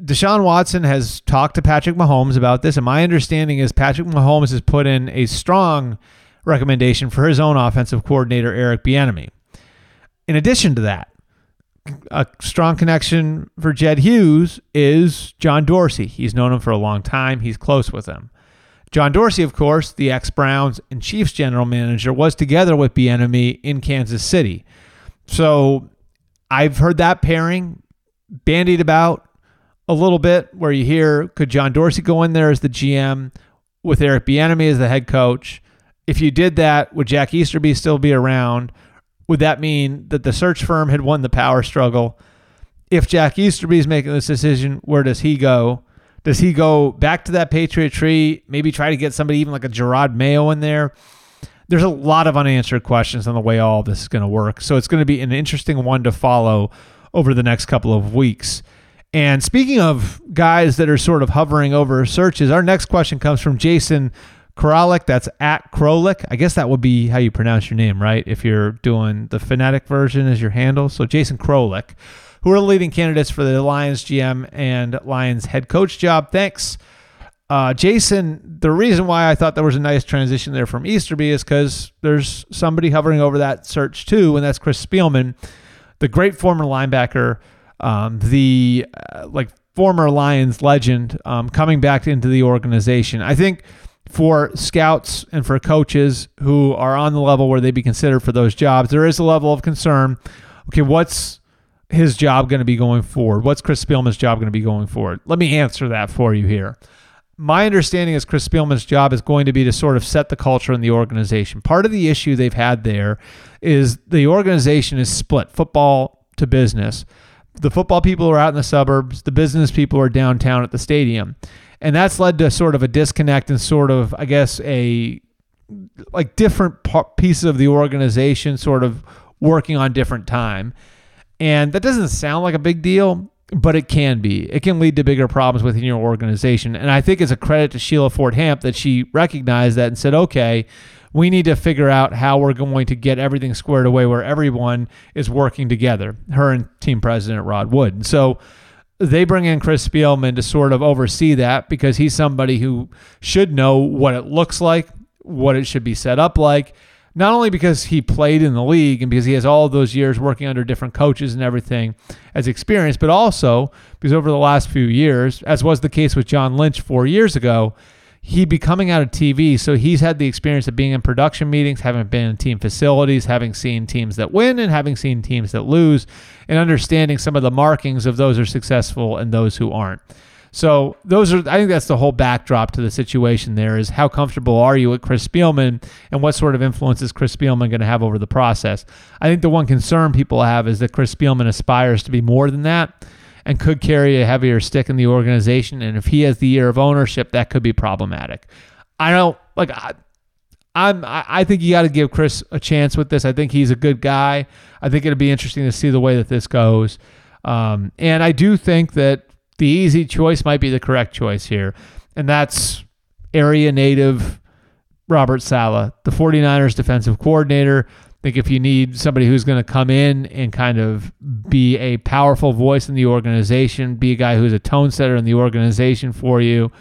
Deshaun Watson has talked to Patrick Mahomes about this, and my understanding is Patrick Mahomes has put in a strong recommendation for his own offensive coordinator, Eric Bieniemy. In addition to that, a strong connection for Jed Hughes is John Dorsey. He's known him for a long time. He's close with him. John Dorsey, of course, the ex-Browns and Chiefs general manager, was together with Bieniemy in Kansas City. So I've heard that pairing bandied about a little bit, where you hear, could John Dorsey go in there as the G M with Eric Bieniemy as the head coach? If you did that, would Jack Easterby still be around? Would that mean that the search firm had won the power struggle? If Jack Easterby is making this decision, where does he go? Does he go back to that Patriot tree? Maybe try to get somebody even like a Gerard Mayo in there? there's a lot of unanswered questions on the way all this is going to work. So it's going to be an interesting one to follow over the next couple of weeks. And speaking of guys that are sort of hovering over searches, our next question comes from Jason Kralik. That's at Krolik. I guess that would be how you pronounce your name, right? If you're doing the phonetic version as your handle. So Jason Kralik, who are the leading candidates for the Lions G M and Lions head coach job. Thanks. Uh, Jason, the reason why I thought there was a nice transition there from Easterby is because there's somebody hovering over that search too, and that's Chris Spielman, the great former linebacker, um, the uh, like former Lions legend, um, coming back into the organization. I think for scouts and for coaches who are on the level where they'd be considered for those jobs, there is a level of concern. Okay, what's his job going to be going forward? What's Chris Spielman's job going to be going forward? Let me answer that for you here. My understanding is Chris Spielman's job is going to be to sort of set the culture in the organization. Part of the issue they've had there is the organization is split football to business. The football people are out in the suburbs. The business people are downtown at the stadium. And that's led to sort of a disconnect and sort of, I guess, a like different par- pieces of the organization sort of working on different time. And that doesn't sound like a big deal, but it can be. It can lead to bigger problems within your organization. And I think it's a credit to Sheila Ford-Hamp that she recognized that and said, okay, we need to figure out how we're going to get everything squared away where everyone is working together, her and team president Rod Wood. And so they bring in Chris Spielman to sort of oversee that because he's somebody who should know what it looks like, what it should be set up like, not only because he played in the league and because he has all of those years working under different coaches and everything as experience, but also because over the last few years, as was the case with John Lynch four years ago, he'd be coming out of T V. So he's had the experience of being in production meetings, having been in team facilities, having seen teams that win and having seen teams that lose, and understanding some of the markings of those who are successful and those who aren't. So those are, I think that's the whole backdrop to the situation there is how comfortable are you with Chris Spielman and what sort of influence is Chris Spielman going to have over the process? I think the one concern people have is that Chris Spielman aspires to be more than that and could carry a heavier stick in the organization. And if he has the year of ownership, that could be problematic. I don't like, I, I'm, I think you got to give Chris a chance with this. I think he's a good guy. I think it'll be interesting to see the way that this goes. Um, and I do think that the easy choice might be the correct choice here, and that's area native Robert Saleh, the 49ers defensive coordinator. I think if you need somebody who's going to come in and kind of be a powerful voice in the organization, be a guy who's a tone setter in the organization for you,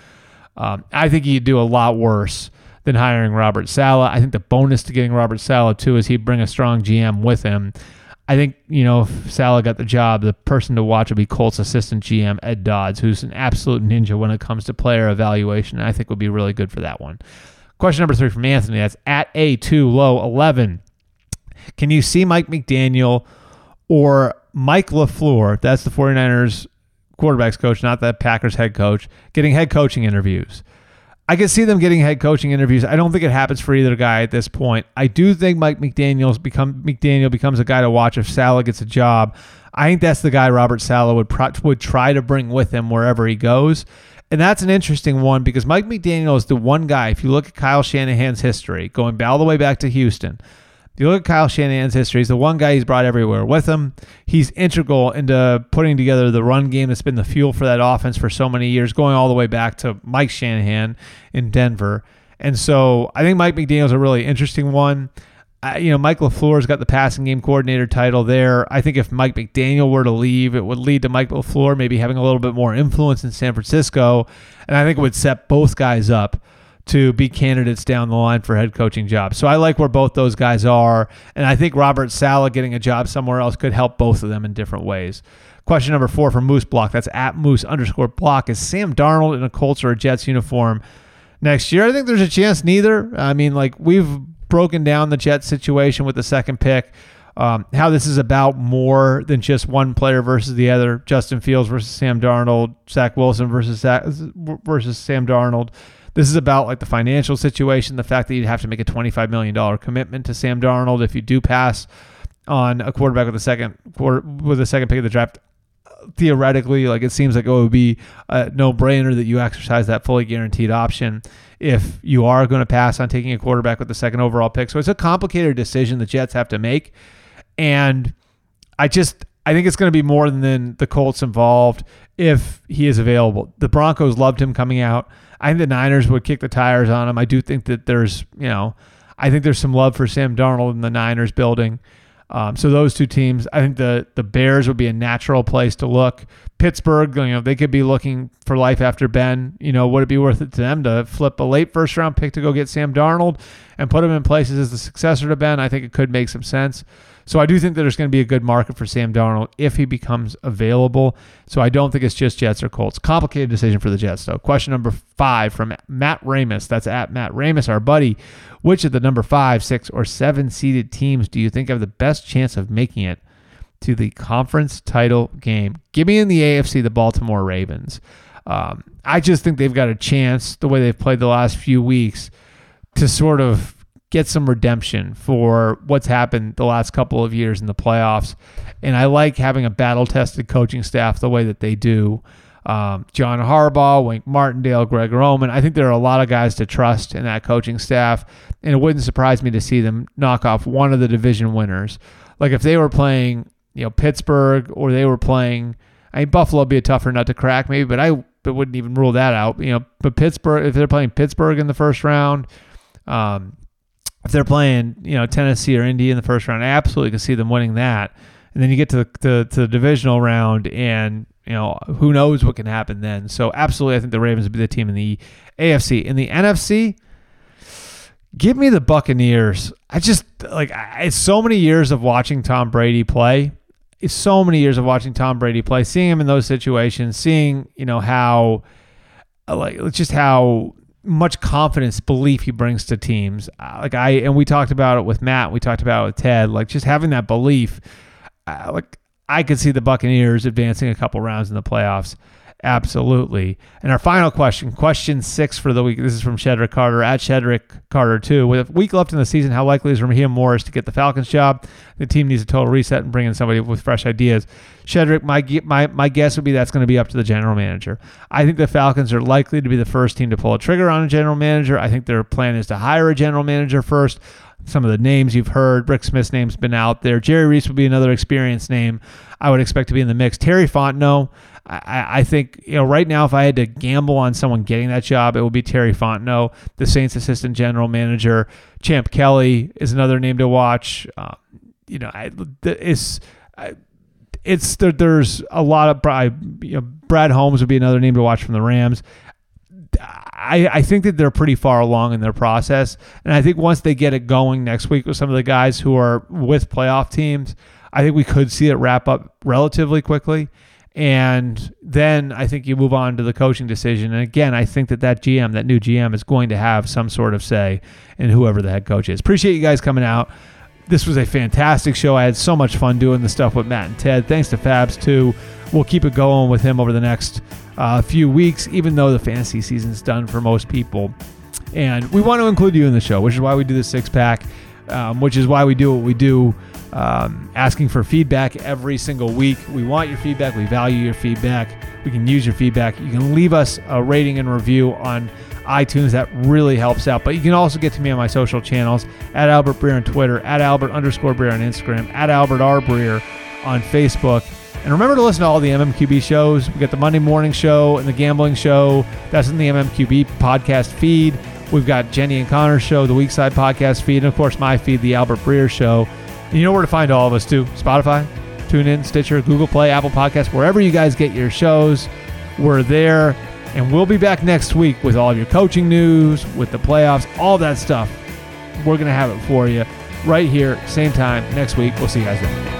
um, I think you'd do a lot worse than hiring Robert Saleh. I think the bonus to getting Robert Saleh, too, is he'd bring a strong G M with him. I think, you know, if Saleh got the job, the person to watch would be Colts assistant G M Ed Dodds, who's an absolute ninja when it comes to player evaluation, and I think would be really good for that one. Question number three from Anthony, that's at A two Low eleven. Can you see Mike McDaniel or Mike LaFleur, that's the 49ers quarterbacks coach, not the Packers head coach, getting head coaching interviews? I can see them getting head coaching interviews. I don't think it happens for either guy at this point. I do think Mike McDaniels become McDaniel becomes a guy to watch if Saleh gets a job. I think that's the guy Robert Saleh would pro, would try to bring with him wherever he goes. And that's an interesting one because Mike McDaniel is the one guy, if you look at Kyle Shanahan's history, going all the way back to Houston, if you look at Kyle Shanahan's history, he's the one guy he's brought everywhere with him. He's integral into putting together the run game that's been the fuel for that offense for so many years, going all the way back to Mike Shanahan in Denver. And so I think Mike McDaniel's a really interesting one. I, you know, Mike LaFleur's got the passing game coordinator title there. I think if Mike McDaniel were to leave, it would lead to Mike LaFleur maybe having a little bit more influence in San Francisco, and I think it would set both guys up to be candidates down the line for head coaching jobs. So I like where both those guys are, and I think Robert Saleh getting a job somewhere else could help both of them in different ways. Question number four from Moose Block, that's at Moose underscore Block, is Sam Darnold in a Colts or a Jets uniform next year? I think there's a chance neither. I mean, like, we've broken down the Jets situation with the second pick, um, how this is about more than just one player versus the other, Justin Fields versus Sam Darnold, Zach Wilson versus Zach, versus Sam Darnold. This is about like the financial situation, the fact that you'd have to make a twenty-five million dollars commitment to Sam Darnold if you do pass on a quarterback with a second quarter, with a second pick of the draft. theoretically, like it seems like it would be a no-brainer that you exercise that fully guaranteed option if you are going to pass on taking a quarterback with the second overall pick. So it's a complicated decision the Jets have to make. And I just, I think it's going to be more than the Colts involved if he is available. The Broncos loved him coming out. I think the Niners would kick the tires on him. I do think that there's, you know, I think there's some love for Sam Darnold in the Niners building. Um, so those two teams, I think the the Bears would be a natural place to look. Pittsburgh, you know, they could be looking for life after Ben. You know, would it be worth it to them to flip a late first round pick to go get Sam Darnold and put him in places as the successor to Ben? I think it could make some sense. So I do think that there's going to be a good market for Sam Darnold if he becomes available. So I don't think it's just Jets or Colts. Complicated decision for the Jets, though. Question number five from Matt Ramus. That's at Matt Ramus, our buddy. Which of the number five, six, or seven seeded teams do you think have the best chance of making it to the conference title game? Give me in the A F C the Baltimore Ravens. Um, I just think they've got a chance, the way they've played the last few weeks, to sort of get some redemption for what's happened the last couple of years in the playoffs. And I like having a battle-tested coaching staff the way that they do. Um, John Harbaugh, Wink Martindale, Greg Roman. I think there are a lot of guys to trust in that coaching staff, and it wouldn't surprise me to see them knock off one of the division winners. Like if they were playing, you know, Pittsburgh, or they were playing, I mean, Buffalo would be a tougher nut to crack maybe, but I but wouldn't even rule that out. You know, but Pittsburgh, if they're playing Pittsburgh in the first round, um, if they're playing, you know, Tennessee or Indy in the first round, I absolutely can see them winning that. And then you get to the to, to the divisional round, and you know who knows what can happen then. So absolutely, I think the Ravens would be the team in the A F C. In the N F C, give me the Buccaneers. I just like I, it's so many years of watching Tom Brady play. It's so many years of watching Tom Brady play, seeing him in those situations, seeing you know how like just how. much confidence, belief he brings to teams. Uh, like I, and we talked about it with Matt, we talked about it with Ted, like just having that belief, uh, like I could see the Buccaneers advancing a couple rounds in the playoffs. Absolutely. And our final question, question six for the week. This is from Shedrick Carter at Shedrick Carter two. With a week left in the season, how likely is Raheem Morris to get the Falcons job? The team needs a total reset and bring in somebody with fresh ideas. Shedrick, my my my guess would be that's going to be up to the general manager. I think the Falcons are likely to be the first team to pull a trigger on a general manager. I think their plan is to hire a general manager first. Some of the names you've heard, Rick Smith's name's been out there. Jerry Reese would be another experienced name I would expect to be in the mix. Terry Fontenot, I, I think, you know, right now, if I had to gamble on someone getting that job, it would be Terry Fontenot, the Saints assistant general manager. Champ Kelly is another name to watch. Um, you know, I, it's, I, it's there, there's a lot of, I, you know, Brad Holmes would be another name to watch from the Rams. I, I think that they're pretty far along in their process. And I think once they get it going next week with some of the guys who are with playoff teams, I think we could see it wrap up relatively quickly. And then I think you move on to the coaching decision. And again, I think that that G M, that new G M, is going to have some sort of say in whoever the head coach is. Appreciate you guys coming out. This was a fantastic show. I had so much fun doing the stuff with Matt and Ted. Thanks to Fabs, too. We'll keep it going with him over the next uh, few weeks, even though the fantasy season's done for most people. And we want to include you in the show, which is why we do the six-pack, um, which is why we do what we do, um, asking for feedback every single week. We want your feedback. We value your feedback. We can use your feedback. You can leave us a rating and review on iTunes. That really helps out. But you can also get to me on my social channels, at Albert Breer on Twitter, at Albert underscore Breer on Instagram, at Albert R. Breer on Facebook. And remember to listen to all the M M Q B shows. We got the Monday morning show and the gambling show. That's in the M M Q B podcast feed. We've got Jenny and Connor's show, the Weekside podcast feed, and of course my feed, the Albert Breer show. And you know where to find all of us too. Spotify, TuneIn, Stitcher, Google Play, Apple Podcasts, wherever you guys get your shows, we're there. And we'll be back next week with all of your coaching news, with the playoffs, all that stuff. We're going to have it for you right here, same time next week. We'll see you guys then.